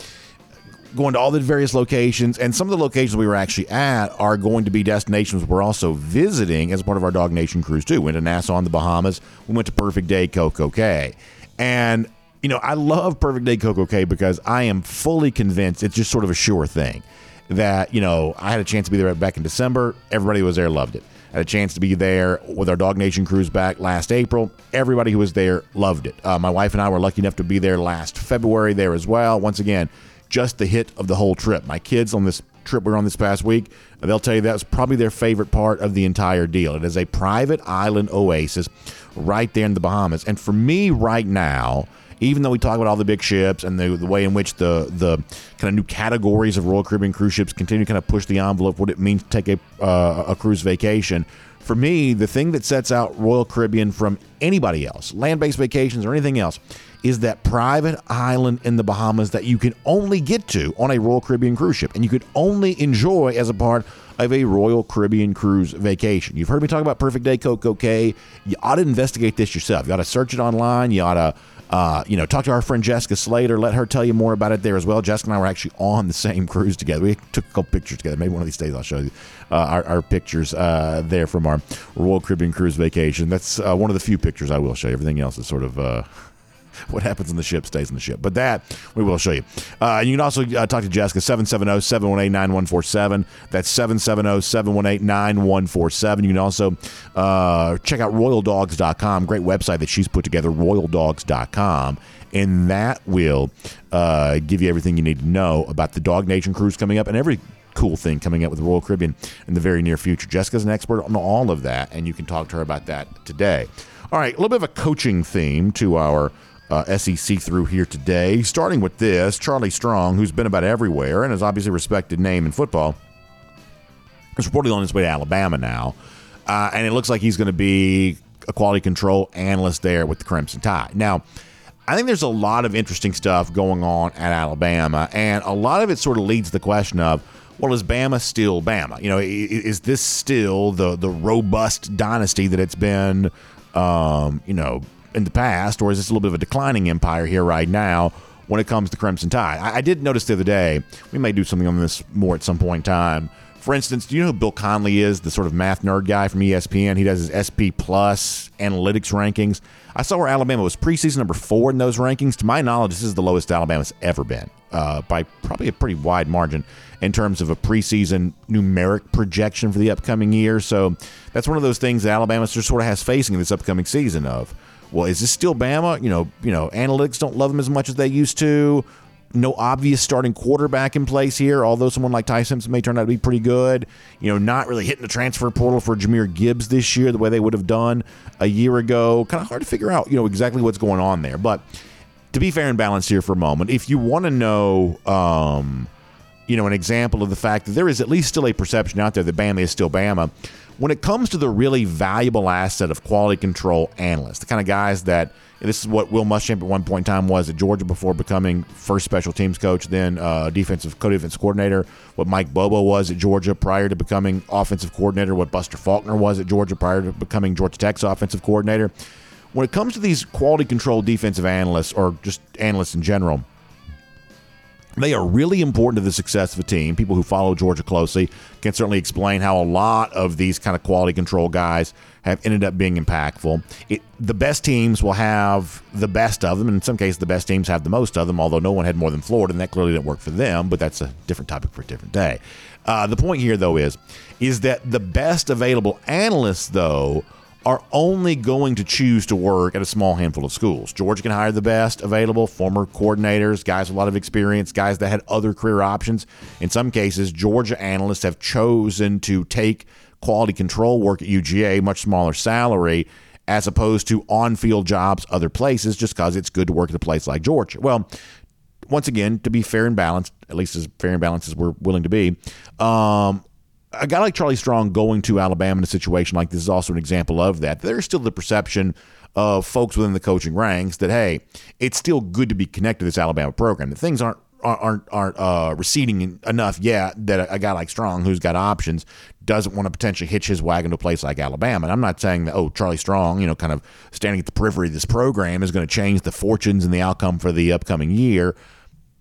going to all the various locations, and some of the locations we were actually at are going to be destinations we're also visiting as part of our Dog Nation cruise too. We went to Nassau in the Bahamas. We went to Perfect Day CocoCay. And, you know, I love Perfect Day CocoCay because I am fully convinced it's just sort of a sure thing that, you know, I had a chance to be there back in December. Everybody who was there loved it. I had a chance to be there with our Dog Nation cruise back last April. Everybody who was there loved it. Uh, my wife and I were lucky enough to be there last February there as well. Once again, just the hit of the whole trip. My kids on this trip we were on this past week, they'll tell you that was probably their favorite part of the entire deal. It is a private island oasis right there in the Bahamas. And for me right now, even though we talk about all the big ships and the, the way in which the the kind of new categories of Royal Caribbean cruise ships continue to kind of push the envelope, what it means to take a uh, a cruise vacation, for me, the thing that sets out Royal Caribbean from anybody else, land-based vacations or anything else, is that private island in the Bahamas that you can only get to on a Royal Caribbean cruise ship, and you could only enjoy as a part of a Royal Caribbean cruise vacation. You've heard me talk about Perfect Day CocoCay. You ought to investigate this yourself. You ought to search it online. You ought to uh, you know, talk to our friend Jessica Slater. Let her tell you more about it there as well. Jessica and I were actually on the same cruise together. We took a couple pictures together. Maybe one of these days I'll show you uh, our, our pictures uh, there from our Royal Caribbean cruise vacation. That's uh, one of the few pictures I will show you. Everything else is sort of... Uh, what happens in the ship stays in the ship. But that, we will show you. Uh, you can also uh, talk to Jessica, seven seven zero, seven one eight, nine one four seven. That's seven seven zero, seven one eight, nine one four seven. You can also uh, check out royal dogs dot com, great website that she's put together, royal dogs dot com. And that will uh, give you everything you need to know about the Dog Nation cruise coming up and every cool thing coming up with the Royal Caribbean in the very near future. Jessica's an expert on all of that, and you can talk to her about that today. All right, a little bit of a coaching theme to our Uh, S E C through here today, starting with this. Charlie Strong, who's been about everywhere and is obviously a respected name in football, is reportedly on his way to Alabama now, uh, and it looks like he's going to be a quality control analyst there with the Crimson Tide. Now, I think there's a lot of interesting stuff going on at Alabama, and a lot of it sort of leads to the question of, well, is Bama still Bama? You know, is this still the, the robust dynasty that it's been, um, you know, in the past, or is this a little bit of a declining empire here right now when it comes to Crimson Tide? I, I did notice the other day, we may do something on this more at some point in time. For instance, do you know who Bill Conley is, the sort of math nerd guy from E S P N? He does his S P Plus analytics rankings. I saw where Alabama was preseason number four in those rankings. To my knowledge, this is the lowest Alabama's ever been uh, by probably a pretty wide margin in terms of a preseason numeric projection for the upcoming year. So that's one of those things that Alabama sort of has facing in this upcoming season of, well, is this still Bama? You know, you know, analytics don't love them as much as they used to. No obvious starting quarterback in place here, although someone like Ty Simpson may turn out to be pretty good. You know, not really hitting the transfer portal for Jahmyr Gibbs this year the way they would have done a year ago. Kind of hard to figure out, you know, exactly what's going on there. But to be fair and balanced here for a moment, if you want to know, um, you know, an example of the fact that there is at least still a perception out there that Bama is still Bama, when it comes to the really valuable asset of quality control analysts, the kind of guys that, this is what Will Muschamp at one point in time was at Georgia before becoming first special teams coach, then uh, defensive co-defense coordinator, what Mike Bobo was at Georgia prior to becoming offensive coordinator, what Buster Faulkner was at Georgia prior to becoming Georgia Tech's offensive coordinator. When it comes to these quality control defensive analysts, or just analysts in general, they are really important to the success of a team. People who follow Georgia closely can certainly explain how a lot of these kind of quality control guys have ended up being impactful. It, the best teams will have the best of them, and in some cases the best teams have the most of them, although no one had more than Florida, and that clearly didn't work for them, but that's a different topic for a different day. Uh, the point here, though, is, is that the best available analysts, though, are only going to choose to work at a small handful of schools. Georgia can hire the best available, former coordinators, guys with a lot of experience, guys that had other career options. In some cases, Georgia analysts have chosen to take quality control work at U G A, much smaller salary, as opposed to on-field jobs other places, just because it's good to work at a place like Georgia. Well, once again, to be fair and balanced, at least as fair and balanced as we're willing to be, um, a guy like Charlie Strong going to Alabama in a situation like this is also an example of that. There's still the perception of folks within the coaching ranks that, hey, it's still good to be connected to this Alabama program. That things aren't aren't aren't uh, receding enough yet that a guy like Strong, who's got options, doesn't want to potentially hitch his wagon to a place like Alabama. And I'm not saying that, oh, Charlie Strong, you know, kind of standing at the periphery of this program is going to change the fortunes and the outcome for the upcoming year.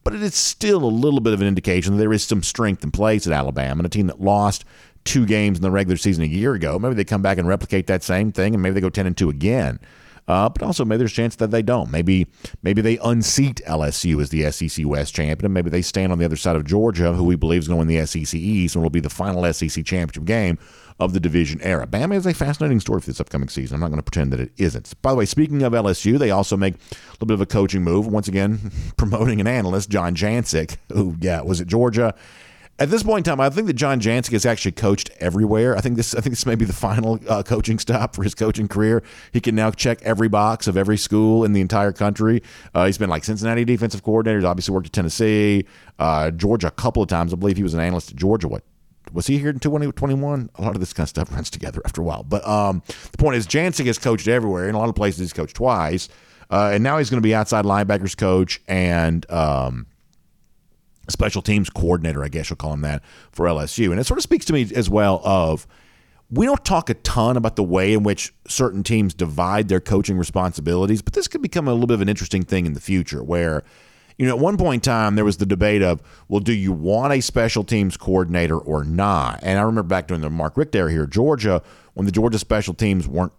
But it is still a little bit of an indication that there is some strength in place at Alabama, and a team that lost two games in the regular season a year ago. Maybe they come back and replicate that same thing, and maybe they go ten and two again. Uh, but also maybe there's a chance that they don't. Maybe maybe they unseat L S U as the S E C West champion, and maybe they stand on the other side of Georgia, who we believe is going to win the S E C East, and will be the final S E C championship game of the division era. Bama is a fascinating story for this upcoming season. I'm not going to pretend that it isn't. By the way, speaking of L S U, they also make a little bit of a coaching move. Once again, promoting an analyst, John Jancek, who, yeah, was at Georgia. At this point in time, I think that John Jancek has actually coached everywhere. I think this I think this may be the final uh, coaching stop for his coaching career. He can now check every box of every school in the entire country. Uh, he's been like Cincinnati defensive coordinator. He's obviously worked at Tennessee, uh, Georgia a couple of times. I believe he was an analyst at Georgia. What? Was he here in twenty twenty-one? A lot of this kind of stuff runs together after a while. But um, the point is, Jancek has coached everywhere. In a lot of places, he's coached twice. Uh, and now he's going to be outside linebackers coach and um, special teams coordinator, I guess you'll call him that, for L S U. And it sort of speaks to me as well of, we don't talk a ton about the way in which certain teams divide their coaching responsibilities, but this could become a little bit of an interesting thing in the future where, you know, at one point in time, there was the debate of, well, do you want a special teams coordinator or not? And I remember back during the Mark Richt era here at Georgia, when the Georgia special teams weren't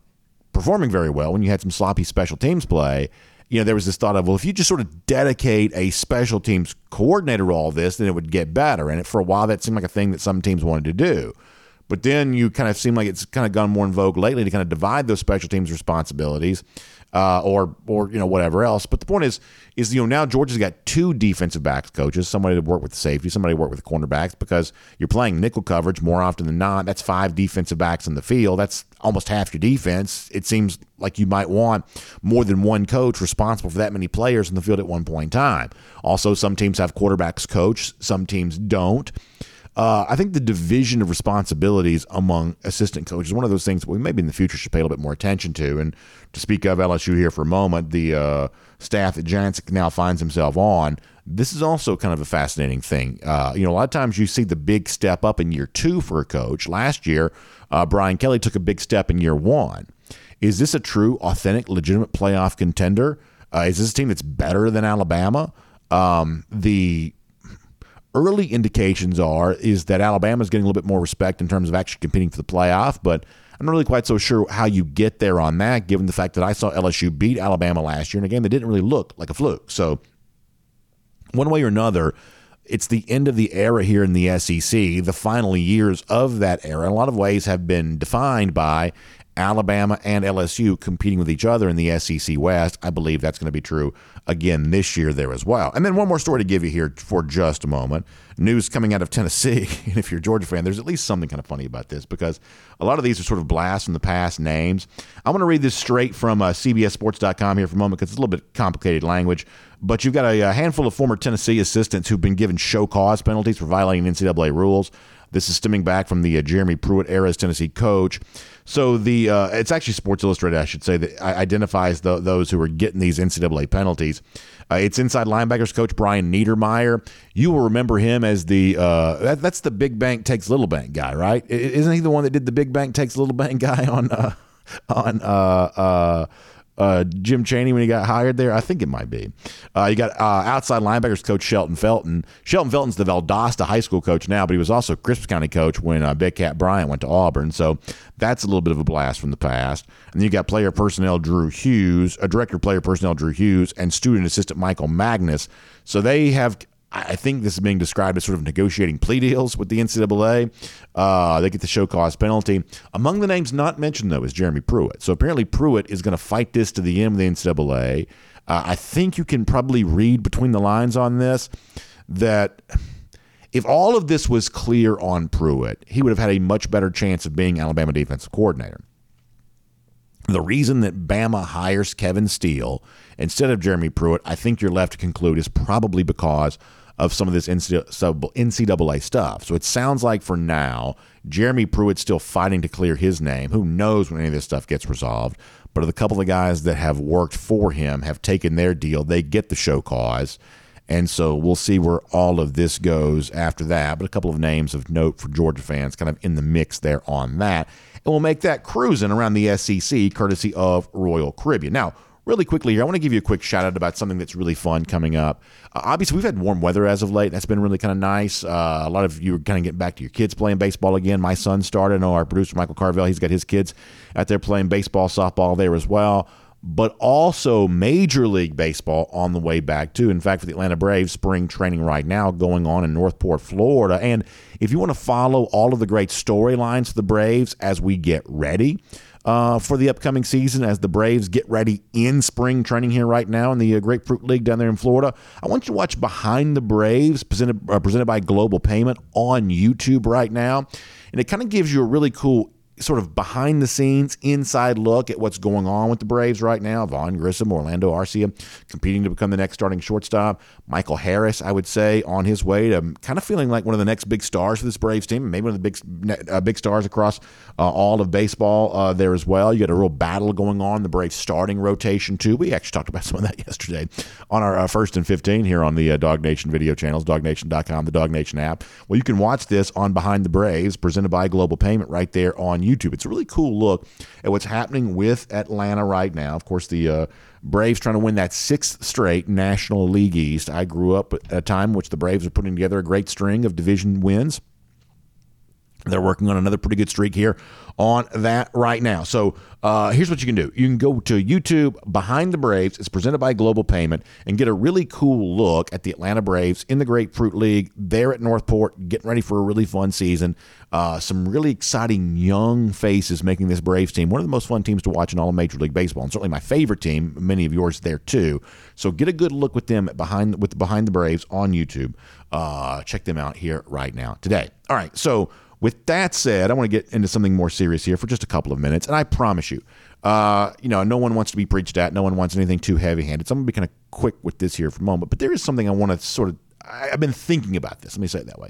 performing very well, when you had some sloppy special teams play, you know, there was this thought of, well, if you just sort of dedicate a special teams coordinator to all this, then it would get better. And for a while, that seemed like a thing that some teams wanted to do. But then you kind of seem like it's kind of gone more in vogue lately to kind of divide those special teams responsibilities uh, or, or you know, whatever else. But the point is, is you know, now Georgia's got two defensive backs coaches, somebody to work with the safety, somebody to work with the cornerbacks, because you're playing nickel coverage more often than not. That's five defensive backs in the field. That's almost half your defense. It seems like you might want more than one coach responsible for that many players in the field at one point in time. Also, some teams have quarterbacks coach. Some teams don't. Uh, I think the division of responsibilities among assistant coaches is one of those things we maybe in the future should pay a little bit more attention to. And to speak of L S U here for a moment, the uh, staff that Jancek now finds himself on, this is also kind of a fascinating thing. Uh, you know, a lot of times you see the big step up in year two for a coach. Last year, uh, Brian Kelly took a big step in year one. Is this a true, authentic, legitimate playoff contender? Uh, is this a team that's better than Alabama? Um, the early indications are is that Alabama's getting a little bit more respect in terms of actually competing for the playoff, but I'm not really quite so sure how you get there on that, given the fact that I saw L S U beat Alabama last year in a game that didn't really look like a fluke. So one way or another, it's the end of the era here in the S E C. The final years of that era, in a lot of ways, have been defined by Alabama and L S U competing with each other in the S E C West. I believe that's going to be true again this year there as well. And then one more story to give you here for just a moment. News coming out of Tennessee, and if you're a Georgia fan, there's at least something kind of funny about this because a lot of these are sort of blasts from the past names. I want to read this straight from uh, C B S Sports dot com here for a moment because it's a little bit complicated language. But you've got a, a handful of former Tennessee assistants who've been given show cause penalties for violating N C double A rules. This is stemming back from the uh, Jeremy Pruitt era as Tennessee coach. So the uh, it's actually Sports Illustrated, I should say, that identifies the, those who are getting these N C double A penalties. Uh, it's inside linebackers coach Brian Niedermeyer. You will remember him as the uh, that, that's the big bank takes little bank guy, right? Isn't he the one that did the big bank takes little bank guy on uh, on uh, uh, uh, Jim Chaney when he got hired there? I think it might be. Uh, you got uh, outside linebackers coach Shelton Felton. Shelton Felton's the Valdosta High School coach now, but he was also Crisp County coach when uh, Big Cat Bryant went to Auburn. So that's a little bit of a blast from the past. And then you got player personnel Drew Hughes, a director of player personnel Drew Hughes, and student assistant Michael Magnus. So they have, I think this is being described as sort of negotiating plea deals with the N C double A. Uh, they get the show cause penalty. Among the names not mentioned, though, is Jeremy Pruitt. So apparently Pruitt is going to fight this to the end of the N C double A. Uh, I think you can probably read between the lines on this that if all of this was clear on Pruitt, he would have had a much better chance of being Alabama defensive coordinator. The reason that Bama hires Kevin Steele instead of Jeremy Pruitt, I think you're left to conclude, is probably because of some of this N C double A stuff. So it sounds like for now, Jeremy Pruitt's still fighting to clear his name. Who knows when any of this stuff gets resolved? But the couple of guys that have worked for him have taken their deal. They get the show cause. And so we'll see where all of this goes after that. But a couple of names of note for Georgia fans kind of in the mix there on that. And we'll make that cruising around the S E C courtesy of Royal Caribbean. Now, really quickly here, I want to give you a quick shout out about something that's really fun coming up. Uh, obviously, we've had warm weather as of late. That's been really kind of nice. Uh, a lot of you are kind of getting back to your kids playing baseball again. My son started. I know our producer, Michael Carville, he's got his kids out there playing baseball, softball there as well. But also Major League Baseball on the way back, too. In fact, for the Atlanta Braves, spring training right now going on in Northport, Florida. And if you want to follow all of the great storylines for the Braves as we get ready uh, for the upcoming season, as the Braves get ready in spring training here right now in the uh, Grapefruit League down there in Florida, I want you to watch Behind the Braves, presented, uh, presented by Global Payment on YouTube right now. And it kind of gives you a really cool sort of behind the scenes, inside look at what's going on with the Braves right now. Vaughn Grissom, Orlando Arcia competing to become the next starting shortstop. Michael Harris, I would say, on his way to kind of feeling like one of the next big stars for this Braves team, maybe one of the big uh, big stars across uh, all of baseball uh, there as well. You got a real battle going on, the Braves starting rotation too. We actually talked about some of that yesterday on our uh, First and fifteen here on the uh, Dog Nation video channels, dog nation dot com, the Dog Nation app. Well, you can watch this on Behind the Braves, presented by Global Payment right there on YouTube. It's a really cool look at what's happening with Atlanta right now. Of course, the uh, Braves trying to win that sixth straight National League East. I grew up at a time in which the Braves are putting together a great string of division wins. They're working on another pretty good streak here on that right now. So uh, here's what you can do. You can go to YouTube, Behind the Braves. It's presented by Global Payment, and get a really cool look at the Atlanta Braves in the Grapefruit League there at Northport, getting ready for a really fun season. Uh, some really exciting young faces making this Braves team one of the most fun teams to watch in all of Major League Baseball, and certainly my favorite team, many of yours there too. So get a good look with them at behind with Behind the Braves on YouTube. Uh, check them out here right now today. All right, so with that said, I want to get into something more serious here for just a couple of minutes. And I promise you, uh, you know, no one wants to be preached at. No one wants anything too heavy-handed. So I'm going to be kind of quick with this here for a moment. But there is something I want to sort of – I've been thinking about this. Let me say it that way.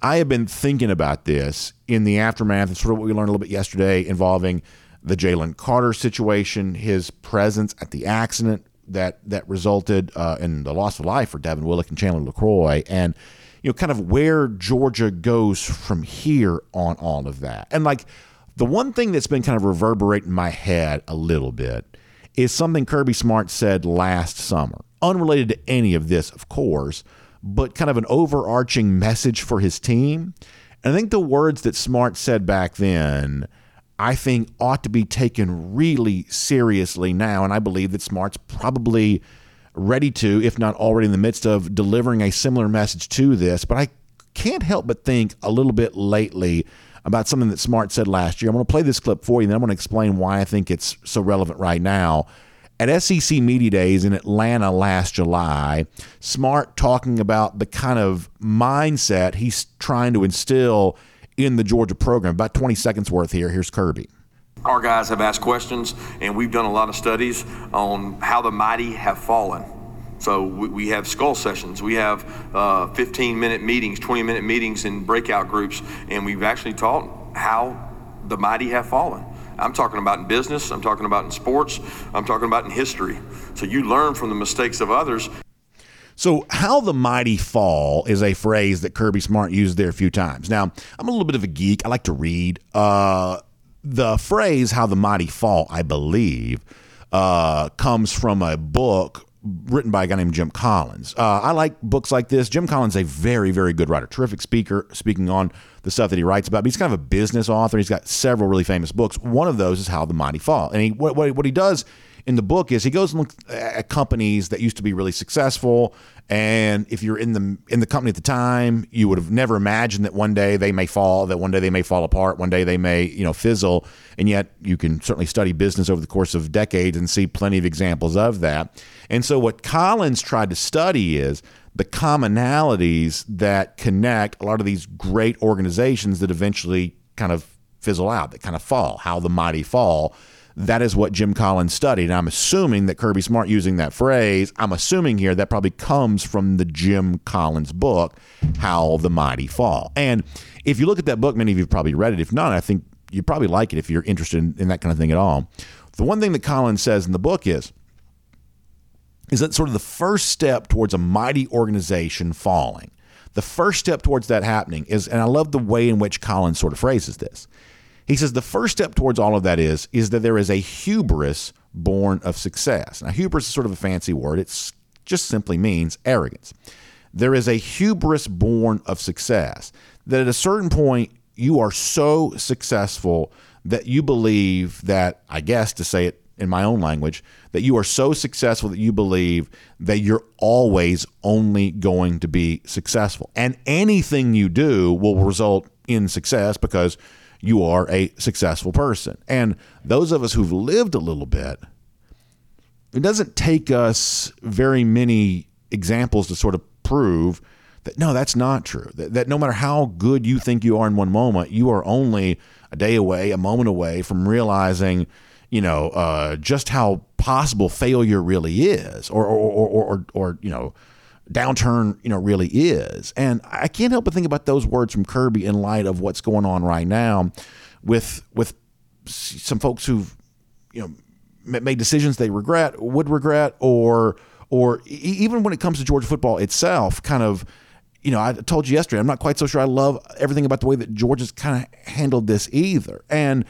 I have been thinking about this in the aftermath of sort of what we learned a little bit yesterday involving the Jalen Carter situation, his presence at the accident that that resulted uh, in the loss of life for Devin Willock and Chandler LaCroix, and – you know, kind of where Georgia goes from here on all of that. And like the one thing that's been kind of reverberating in my head a little bit is something Kirby Smart said last summer, unrelated to any of this, of course, but kind of an overarching message for his team. And I think the words that Smart said back then, I think ought to be taken really seriously now. And I believe that Smart's probably ready to, if not already in the midst of, delivering a similar message to this. But I can't help but think a little bit lately about something that Smart said last year. I'm going to play this clip for you, and then I'm going to explain why I think it's so relevant right now. At S E C Media Days in Atlanta last July, Smart talking about the kind of mindset he's trying to instill in the Georgia program. About twenty seconds worth here. Here's Kirby. Our guys have asked questions, and we've done a lot of studies on how the mighty have fallen. So we, we have skull sessions. We have fifteen-minute uh, meetings, twenty-minute meetings in breakout groups, and we've actually taught how the mighty have fallen. I'm talking about in business. I'm talking about in sports. I'm talking about in history. So you learn from the mistakes of others. So how the mighty fall is a phrase that Kirby Smart used there a few times. Now, I'm a little bit of a geek. I like to read. Uh, the phrase how the mighty fall, I believe, uh, comes from a book written by a guy named Jim Collins. Uh, I like books like this. Jim Collins is a very, very good writer, terrific speaker, speaking on the stuff that he writes about. But he's kind of a business author. He's got several really famous books. One of those is How the Mighty Fall. And he, what, what he does in the book is he goes and looks at companies that used to be really successful. And if you're in the in the company at the time, you would have never imagined that one day they may fall, that one day they may fall apart, one day they may, you know, fizzle. And yet you can certainly study business over the course of decades and see plenty of examples of that. And so what Collins tried to study is the commonalities that connect a lot of these great organizations that eventually kind of fizzle out, that kind of fall, how the mighty fall. That is what Jim Collins studied. And I'm assuming that Kirby Smart using that phrase, I'm assuming here that probably comes from the Jim Collins book, How the Mighty Fall. And if you look at that book, many of you have probably read it. If not, I think you probably like it if you're interested in, in that kind of thing at all. The one thing that Collins says in the book is, is that sort of the first step towards a mighty organization falling. The first step towards that happening is, and I love the way in which Collins sort of phrases this. He says the first step towards all of that is, is that there is a hubris born of success. Now, hubris is sort of a fancy word. It just simply means arrogance. There is a hubris born of success, that at a certain point, you are so successful that you believe that, I guess to say it in my own language, that you are so successful that you believe that you're always only going to be successful. And anything you do will result in success because you are a successful person. And those of us who've lived a little bit, it doesn't take us very many examples to sort of prove that, no, that's not true. That, that no matter how good you think you are in one moment, you are only a day away, a moment away from realizing, you know, uh, just how possible failure really is, or, or, or, or, or, or you know, downturn, you know, really is. And I can't help but think about those words from Kirby in light of what's going on right now with with some folks who've, you know, made decisions they regret, would regret, or or even when it comes to Georgia football itself, kind of, you know, I told you yesterday, I'm not quite so sure I love everything about the way that Georgia's kind of handled this either. And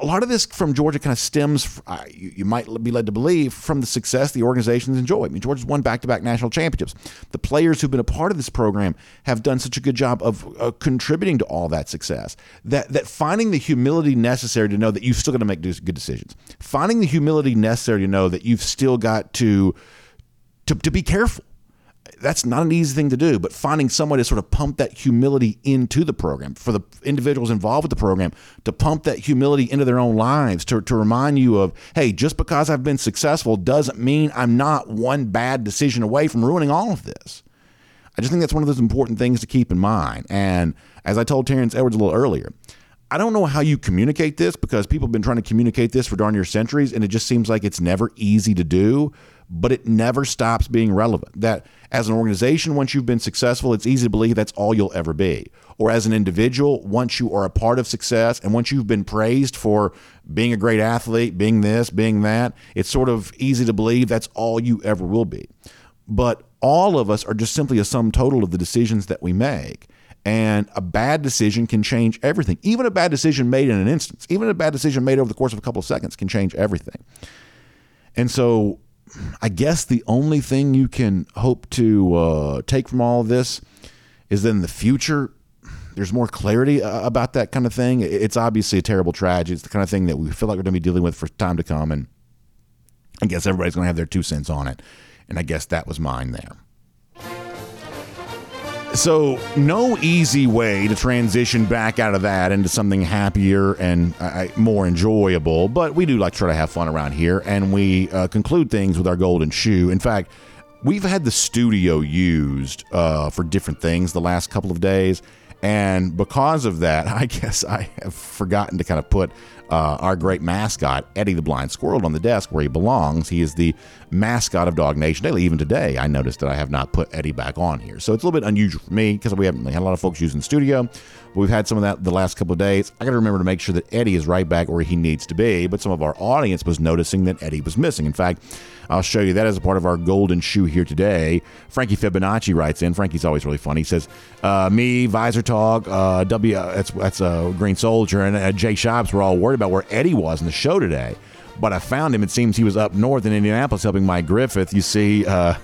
a lot of this from Georgia kind of stems, you might be led to believe, from the success the organization's enjoyed. I mean, Georgia's won back-to-back national championships. The players who've been a part of this program have done such a good job of uh, contributing to all that success, that that finding the humility necessary to know that you've still got to make good decisions, finding the humility necessary to know that you've still got to to, to be careful. That's not an easy thing to do, but finding someone to sort of pump that humility into the program, for the individuals involved with the program to pump that humility into their own lives, to, to remind you of, hey, just because I've been successful doesn't mean I'm not one bad decision away from ruining all of this. I just think that's one of those important things to keep in mind. And as I told Terrence Edwards a little earlier, I don't know how you communicate this, because people have been trying to communicate this for darn near centuries, and it just seems like it's never easy to do, but it never stops being relevant. That as an organization, once you've been successful, it's easy to believe that's all you'll ever be. Or as an individual, once you are a part of success and once you've been praised for being a great athlete, being this, being that, it's sort of easy to believe that's all you ever will be. But all of us are just simply a sum total of the decisions that we make. And a bad decision can change everything. Even a bad decision made in an instance, even a bad decision made over the course of a couple of seconds can change everything. And so I guess the only thing you can hope to uh, take from all of this is that in the future, there's more clarity uh, about that kind of thing. It's obviously a terrible tragedy. It's the kind of thing that we feel like we're going to be dealing with for time to come. And I guess everybody's going to have their two cents on it. And I guess that was mine there. So no easy way to transition back out of that into something happier and uh, more enjoyable, but we do like to try to have fun around here, and we uh, conclude things with our golden shoe. In fact, we've had the studio used uh, for different things the last couple of days, and because of that, I guess I have forgotten to kind of put uh, our great mascot, Eddie the Blind Squirrel, on the desk where he belongs. He is the mascot of Dog Nation Daily. Even today, I noticed that I have not put Eddie back on here. So it's a little bit unusual for me because we haven't had a lot of folks using the studio. But we've had some of that the last couple of days. I got to remember to make sure that Eddie is right back where he needs to be. But some of our audience was noticing that Eddie was missing. In fact, I'll show you that as a part of our golden shoe here today. Frankie Fibonacci writes in. Frankie's always really funny. He says, uh, me, Visor Talk, uh, W, uh, that's, that's uh, Green Soldier, and uh, Jay Shops were all worried about where Eddie was in the show today. But I found him. It seems he was up north in Indianapolis helping Mike Griffith. You see, uh,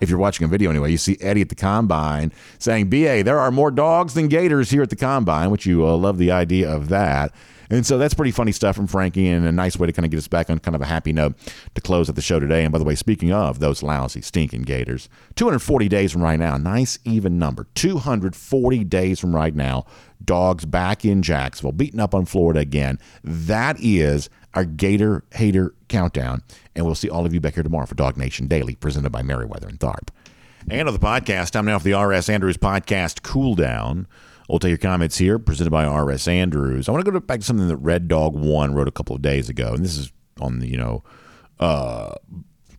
if you're watching a video anyway, you see Eddie at the Combine saying, B A, there are more dogs than gators here at the Combine, which you uh, love the idea of that. And so that's pretty funny stuff from Frankie and a nice way to kind of get us back on kind of a happy note to close out the show today. And by the way, speaking of those lousy, stinking gators, two hundred forty days from right now, nice even number, two hundred forty days from right now, dogs back in Jacksonville, beating up on Florida again. That is our Gator Hater Countdown. And we'll see all of you back here tomorrow for Dog Nation Daily, presented by Meriwether and Tharp. And on the podcast, time now for the R S. Andrews Podcast Cool Down. We'll take your comments here, presented by R S. Andrews. I want to go back to something that Red Dog One wrote a couple of days ago, and this is on the, you know, uh,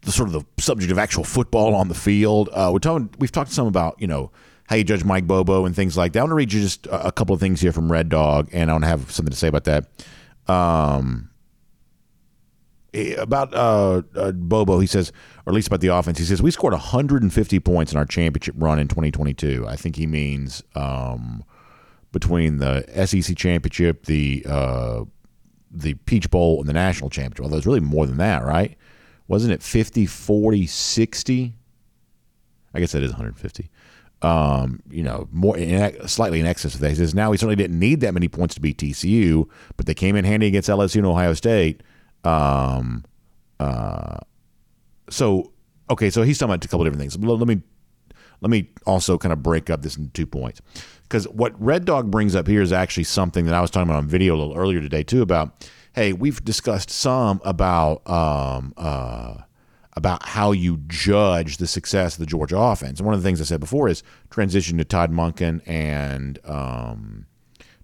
the sort of the subject of actual football on the field. Uh, we're talking, we've talked some about, you know, how you judge Mike Bobo and things like that. I want to read you just a couple of things here from Red Dog, and I want to have something to say about that. Um, about uh, uh, Bobo, he says, or at least about the offense, he says, we scored one hundred fifty points in our championship run in twenty twenty-two. I think he means... Um, between the S E C championship, the uh, the Peach Bowl, and the national championship. Although it's really more than that, right? Wasn't it fifty, forty, sixty? I guess that is one hundred fifty. Um, you know, more in, slightly in excess of that. He says, now we certainly didn't need that many points to beat T C U, but they came in handy against L S U and Ohio State. Um, uh, so, okay, so he's talking about a couple of different things. Let me Let me also kind of break up this into two points, because what Red Dog brings up here is actually something that I was talking about on video a little earlier today too, about, hey, we've discussed some about um, uh, about how you judge the success of the Georgia offense. And one of the things I said before is transition to Todd Monken and um,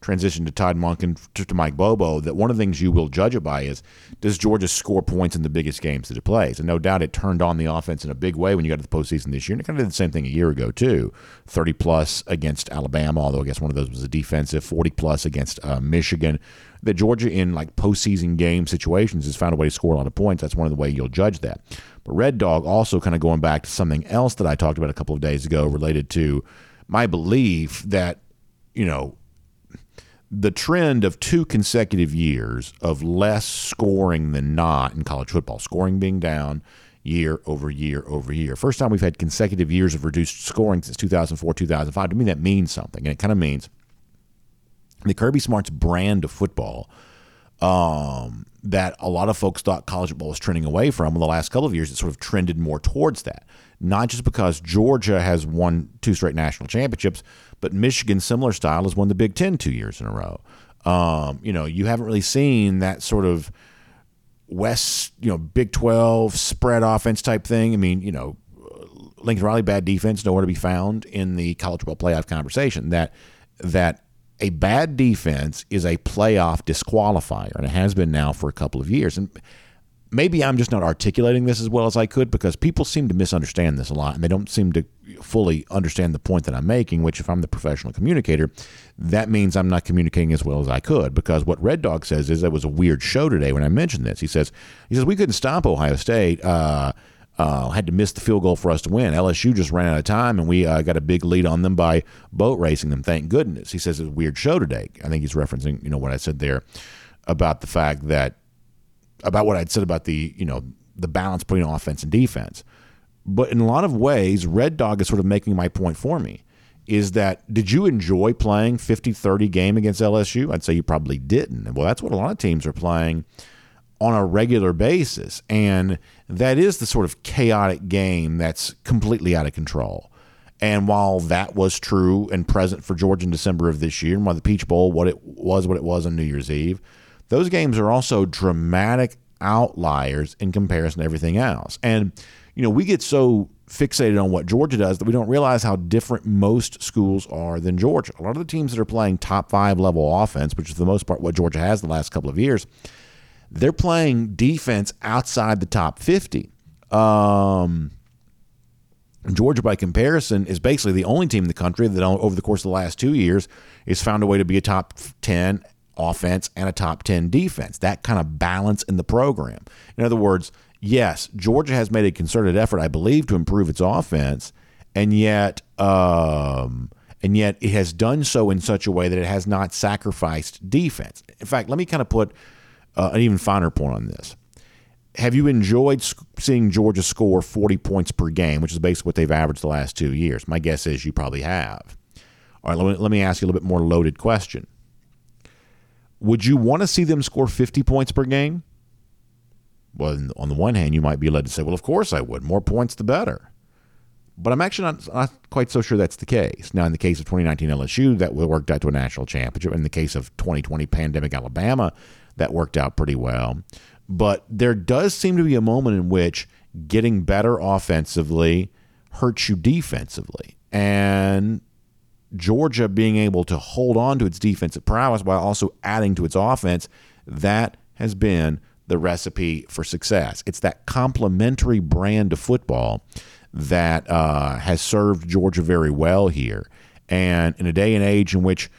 transition to Todd Monken to, to Mike Bobo, that one of the things you will judge it by is, does Georgia score points in the biggest games that it plays? And no doubt it turned on the offense in a big way when you got to the postseason this year. And it kind of did the same thing a year ago, too. thirty-plus against Alabama, although I guess one of those was a defensive, forty-plus against uh, Michigan. That Georgia in, like, postseason game situations has found a way to score a lot of points. That's one of the ways you'll judge that. But Red Dog also kind of going back to something else that I talked about a couple of days ago related to my belief that, you know, the trend of two consecutive years of less scoring than not in college football, scoring being down year over year over year. First time we've had consecutive years of reduced scoring since two thousand four, two thousand five. To me, that means something, and it kind of means the Kirby Smart's brand of football um, that a lot of folks thought college football was trending away from in the last couple of years. It sort of trended more towards that, not just because Georgia has won two straight national championships, but Michigan, similar style, has won the Big Ten two years in a row. Um, you know, you haven't really seen that sort of West, you know, Big twelve spread offense type thing. I mean, you know, Lincoln Riley, bad defense, nowhere to be found in the college football playoff conversation. That that a bad defense is a playoff disqualifier, and it has been now for a couple of years. And maybe I'm just not articulating this as well as I could, because people seem to misunderstand this a lot, and they don't seem to fully understand the point that I'm making, which if I'm the professional communicator, that means I'm not communicating as well as I could, because what Red Dog says is, that was a weird show today when I mentioned this. He says, he says we couldn't stop Ohio State, uh, uh, had to miss the field goal for us to win. L S U just ran out of time, and we uh, got a big lead on them by boat racing them, thank goodness. He says it's a weird show today. I think he's referencing, you know, what I said there about the fact that, about what I'd said about the, you know, the balance between offense and defense. But in a lot of ways, Red Dog is sort of making my point for me, is that did you enjoy playing fifty thirty game against L S U? I'd say you probably didn't. Well, that's what a lot of teams are playing on a regular basis. And that is the sort of chaotic game that's completely out of control. And while that was true and present for Georgia in December of this year, and while the Peach Bowl, what it was, what it was on New Year's Eve, those games are also dramatic outliers in comparison to everything else. And, you know, we get so fixated on what Georgia does that we don't realize how different most schools are than Georgia. A lot of the teams that are playing top five level offense, which is for the most part what Georgia has the last couple of years, they're playing defense outside the top fifty. Um, Georgia, by comparison, is basically the only team in the country that over the course of the last two years has found a way to be a top ten offense and a top ten defense. That kind of balance in the program. In other words, yes, Georgia has made a concerted effort, I believe, to improve its offense, and yet um, and yet it has done so in such a way that it has not sacrificed defense. In fact, let me kind of put uh, an even finer point on this. Have you enjoyed seeing Georgia score forty points per game, which is basically what they've averaged the last two years? My guess is you probably have. All right, let me, let me ask you a little bit more loaded question. Would you want to see them score fifty points per game? Well, on the one hand, you might be led to say, well, of course I would. More points, the better. But I'm actually not, not quite so sure that's the case. Now, in the case of twenty nineteen L S U, that worked out to a national championship. In the case of twenty twenty pandemic Alabama, that worked out pretty well. But there does seem to be a moment in which getting better offensively hurts you defensively. And Georgia being able to hold on to its defensive prowess while also adding to its offense, that has been the recipe for success. It's that complementary brand of football that uh, has served Georgia very well here. And in a day and age in which,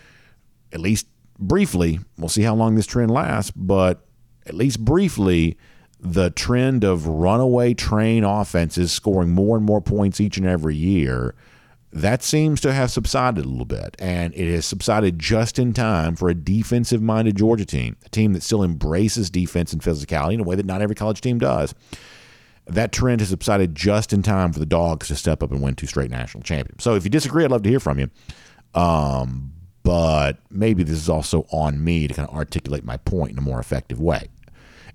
at least briefly, we'll see how long this trend lasts, but at least briefly, the trend of runaway train offenses scoring more and more points each and every year, that seems to have subsided a little bit, and it has subsided just in time for a defensive-minded Georgia team, a team that still embraces defense and physicality in a way that not every college team does. That trend has subsided just in time for the Dogs to step up and win two straight national championships. So if you disagree, I'd love to hear from you, um, but maybe this is also on me to kind of articulate my point in a more effective way.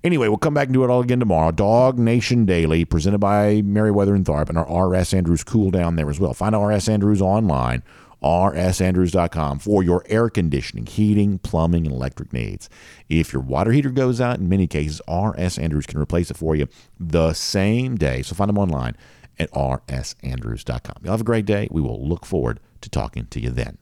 Anyway, we'll come back and do it all again tomorrow. Dog Nation Daily, presented by Meriwether and Tharp, and our R S Andrews cool down there as well. Find R S Andrews online, r s andrews dot com, for your air conditioning, heating, plumbing, and electric needs. If your water heater goes out, in many cases, R S Andrews can replace it for you the same day. So find them online at r s andrews dot com. Y'all have a great day. We will look forward to talking to you then.